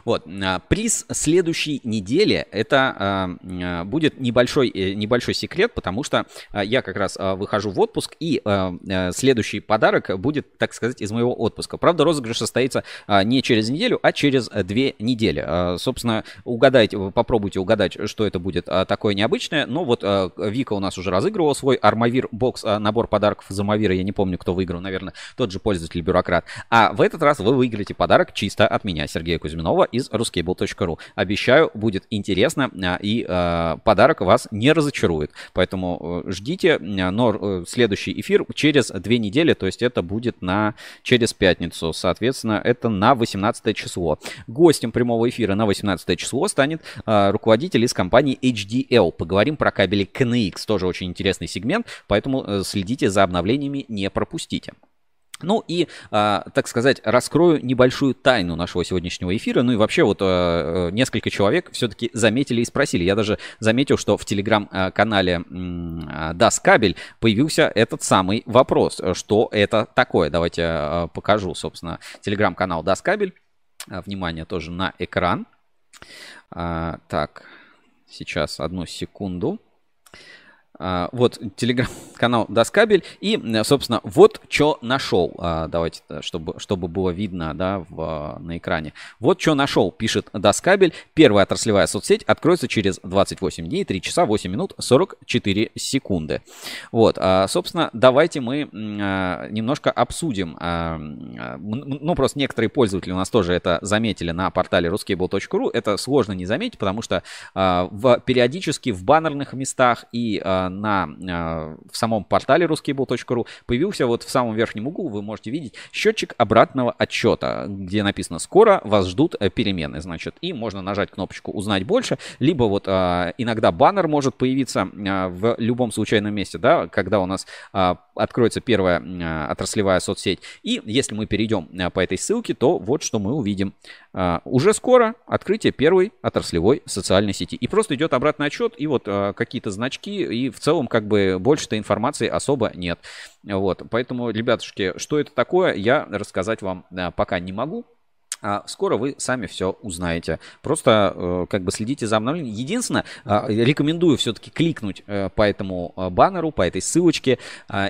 Вот, приз следующей недели, это будет небольшой секрет, потому что я как раз выхожу в отпуск, и следующий подарок будет, так сказать, из моего отпуска. Правда, розыгрыш состоится не через неделю, а через 2 недели. Собственно, угадайте, попробуйте угадать, что это будет такое необычное. Но вот Вика у нас уже разыгрывала свой Армавир бокс, набор подарков из Армавира. Я не помню, кто выиграл, наверное, тот же пользователь-бюрократ. А в этот раз вы выиграете подарок чисто от меня, Сергея Кузьминова, из ruscable.ru. Обещаю, будет интересно, и подарок вас не разочарует. Поэтому ждите, но следующий эфир через 2 недели, то есть это будет через пятницу. Соответственно, это на 18 число. Гостем прямого эфира на 18 число станет руководитель из компании HDL. Поговорим про кабели KNX, тоже очень интересный сегмент, поэтому следите за обновлениями, не пропустите. Ну и, так сказать, раскрою небольшую тайну нашего сегодняшнего эфира. Ну и вообще вот несколько человек все-таки заметили и спросили. Я даже заметил, что в телеграм-канале Доскабель появился этот самый вопрос. Что это такое? Давайте покажу, собственно, телеграм-канал Доскабель. Внимание тоже на экран. Так, сейчас одну секунду. Вот телеграм-канал Доскабель. И, собственно, вот что нашел. Давайте, чтобы было видно, да, на экране. Вот что нашел, пишет Доскабель. Первая отраслевая соцсеть откроется через 28 дней, 3 часа, 8 минут, 44 секунды. Вот, собственно, давайте мы немножко обсудим. Ну, просто некоторые пользователи у нас тоже это заметили на портале RusCable.ru. Это сложно не заметить, потому что периодически в баннерных местах и в самом портале ruscable.ru появился вот в самом верхнем углу, вы можете видеть, счетчик обратного отчета, где написано «Скоро вас ждут перемены», значит, и можно нажать кнопочку «Узнать больше», либо вот иногда баннер может появиться в любом случайном месте, да, когда у нас откроется первая отраслевая соцсеть, и если мы перейдем по этой ссылке, то вот что мы увидим. Уже скоро открытие первой отраслевой социальной сети. И просто идет обратный отчет, и вот какие-то значки, и в целом как бы больше-то информации особо нет. Вот, поэтому, ребятушки, что это такое, я рассказать вам пока не могу. Скоро вы сами все узнаете. Просто как бы следите за обновлением. Единственное, рекомендую все-таки кликнуть по этому баннеру, по этой ссылочке.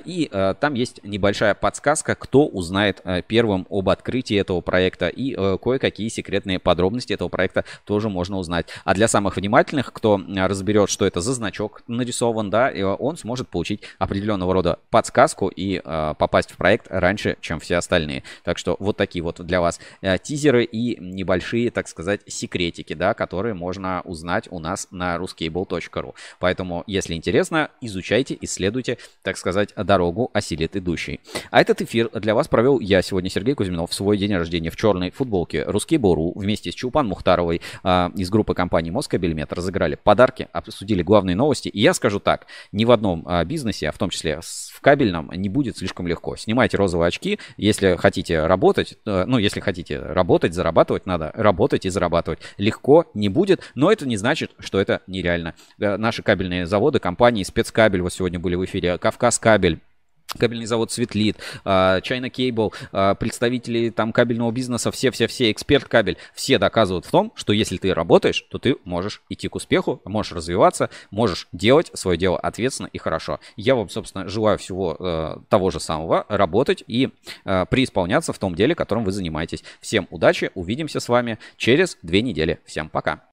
И там есть небольшая подсказка, кто узнает первым об открытии этого проекта. И кое-какие секретные подробности этого проекта тоже можно узнать. А для самых внимательных, кто разберет, что это за значок нарисован, да, он сможет получить определенного рода подсказку и попасть в проект раньше, чем все остальные. Так что вот такие вот для вас тизеры и небольшие, так сказать, секретики, да, которые можно узнать у нас на ruscable.ru. Поэтому, если интересно, изучайте, исследуйте, так сказать, дорогу осилит идущий. А этот эфир для вас провел я сегодня, Сергей Кузьминов, в свой день рождения в черной футболке ruscable.ru вместе с Чулпан Мухтаровой из группы компании Москабельмет. Разыграли подарки, обсудили главные новости. И я скажу так, ни в одном бизнесе, а в том числе в кабельном, не будет слишком легко. Снимайте розовые очки, если хотите работать, Работать, зарабатывать надо, работать и зарабатывать. Легко не будет, но это не значит, что это нереально. Наши кабельные заводы, компании Спецкабель, вот сегодня были в эфире, Кавказкабель, кабельный завод «Светлит», Чайна Кейбл, представители там кабельного бизнеса, все-все-все, «Эксперт-Кабель», все доказывают в том, что если ты работаешь, то ты можешь идти к успеху, можешь развиваться, можешь делать свое дело ответственно и хорошо. Я вам, собственно, желаю всего того же самого, работать и преисполняться в том деле, которым вы занимаетесь. Всем удачи, увидимся с вами через 2 недели. Всем пока!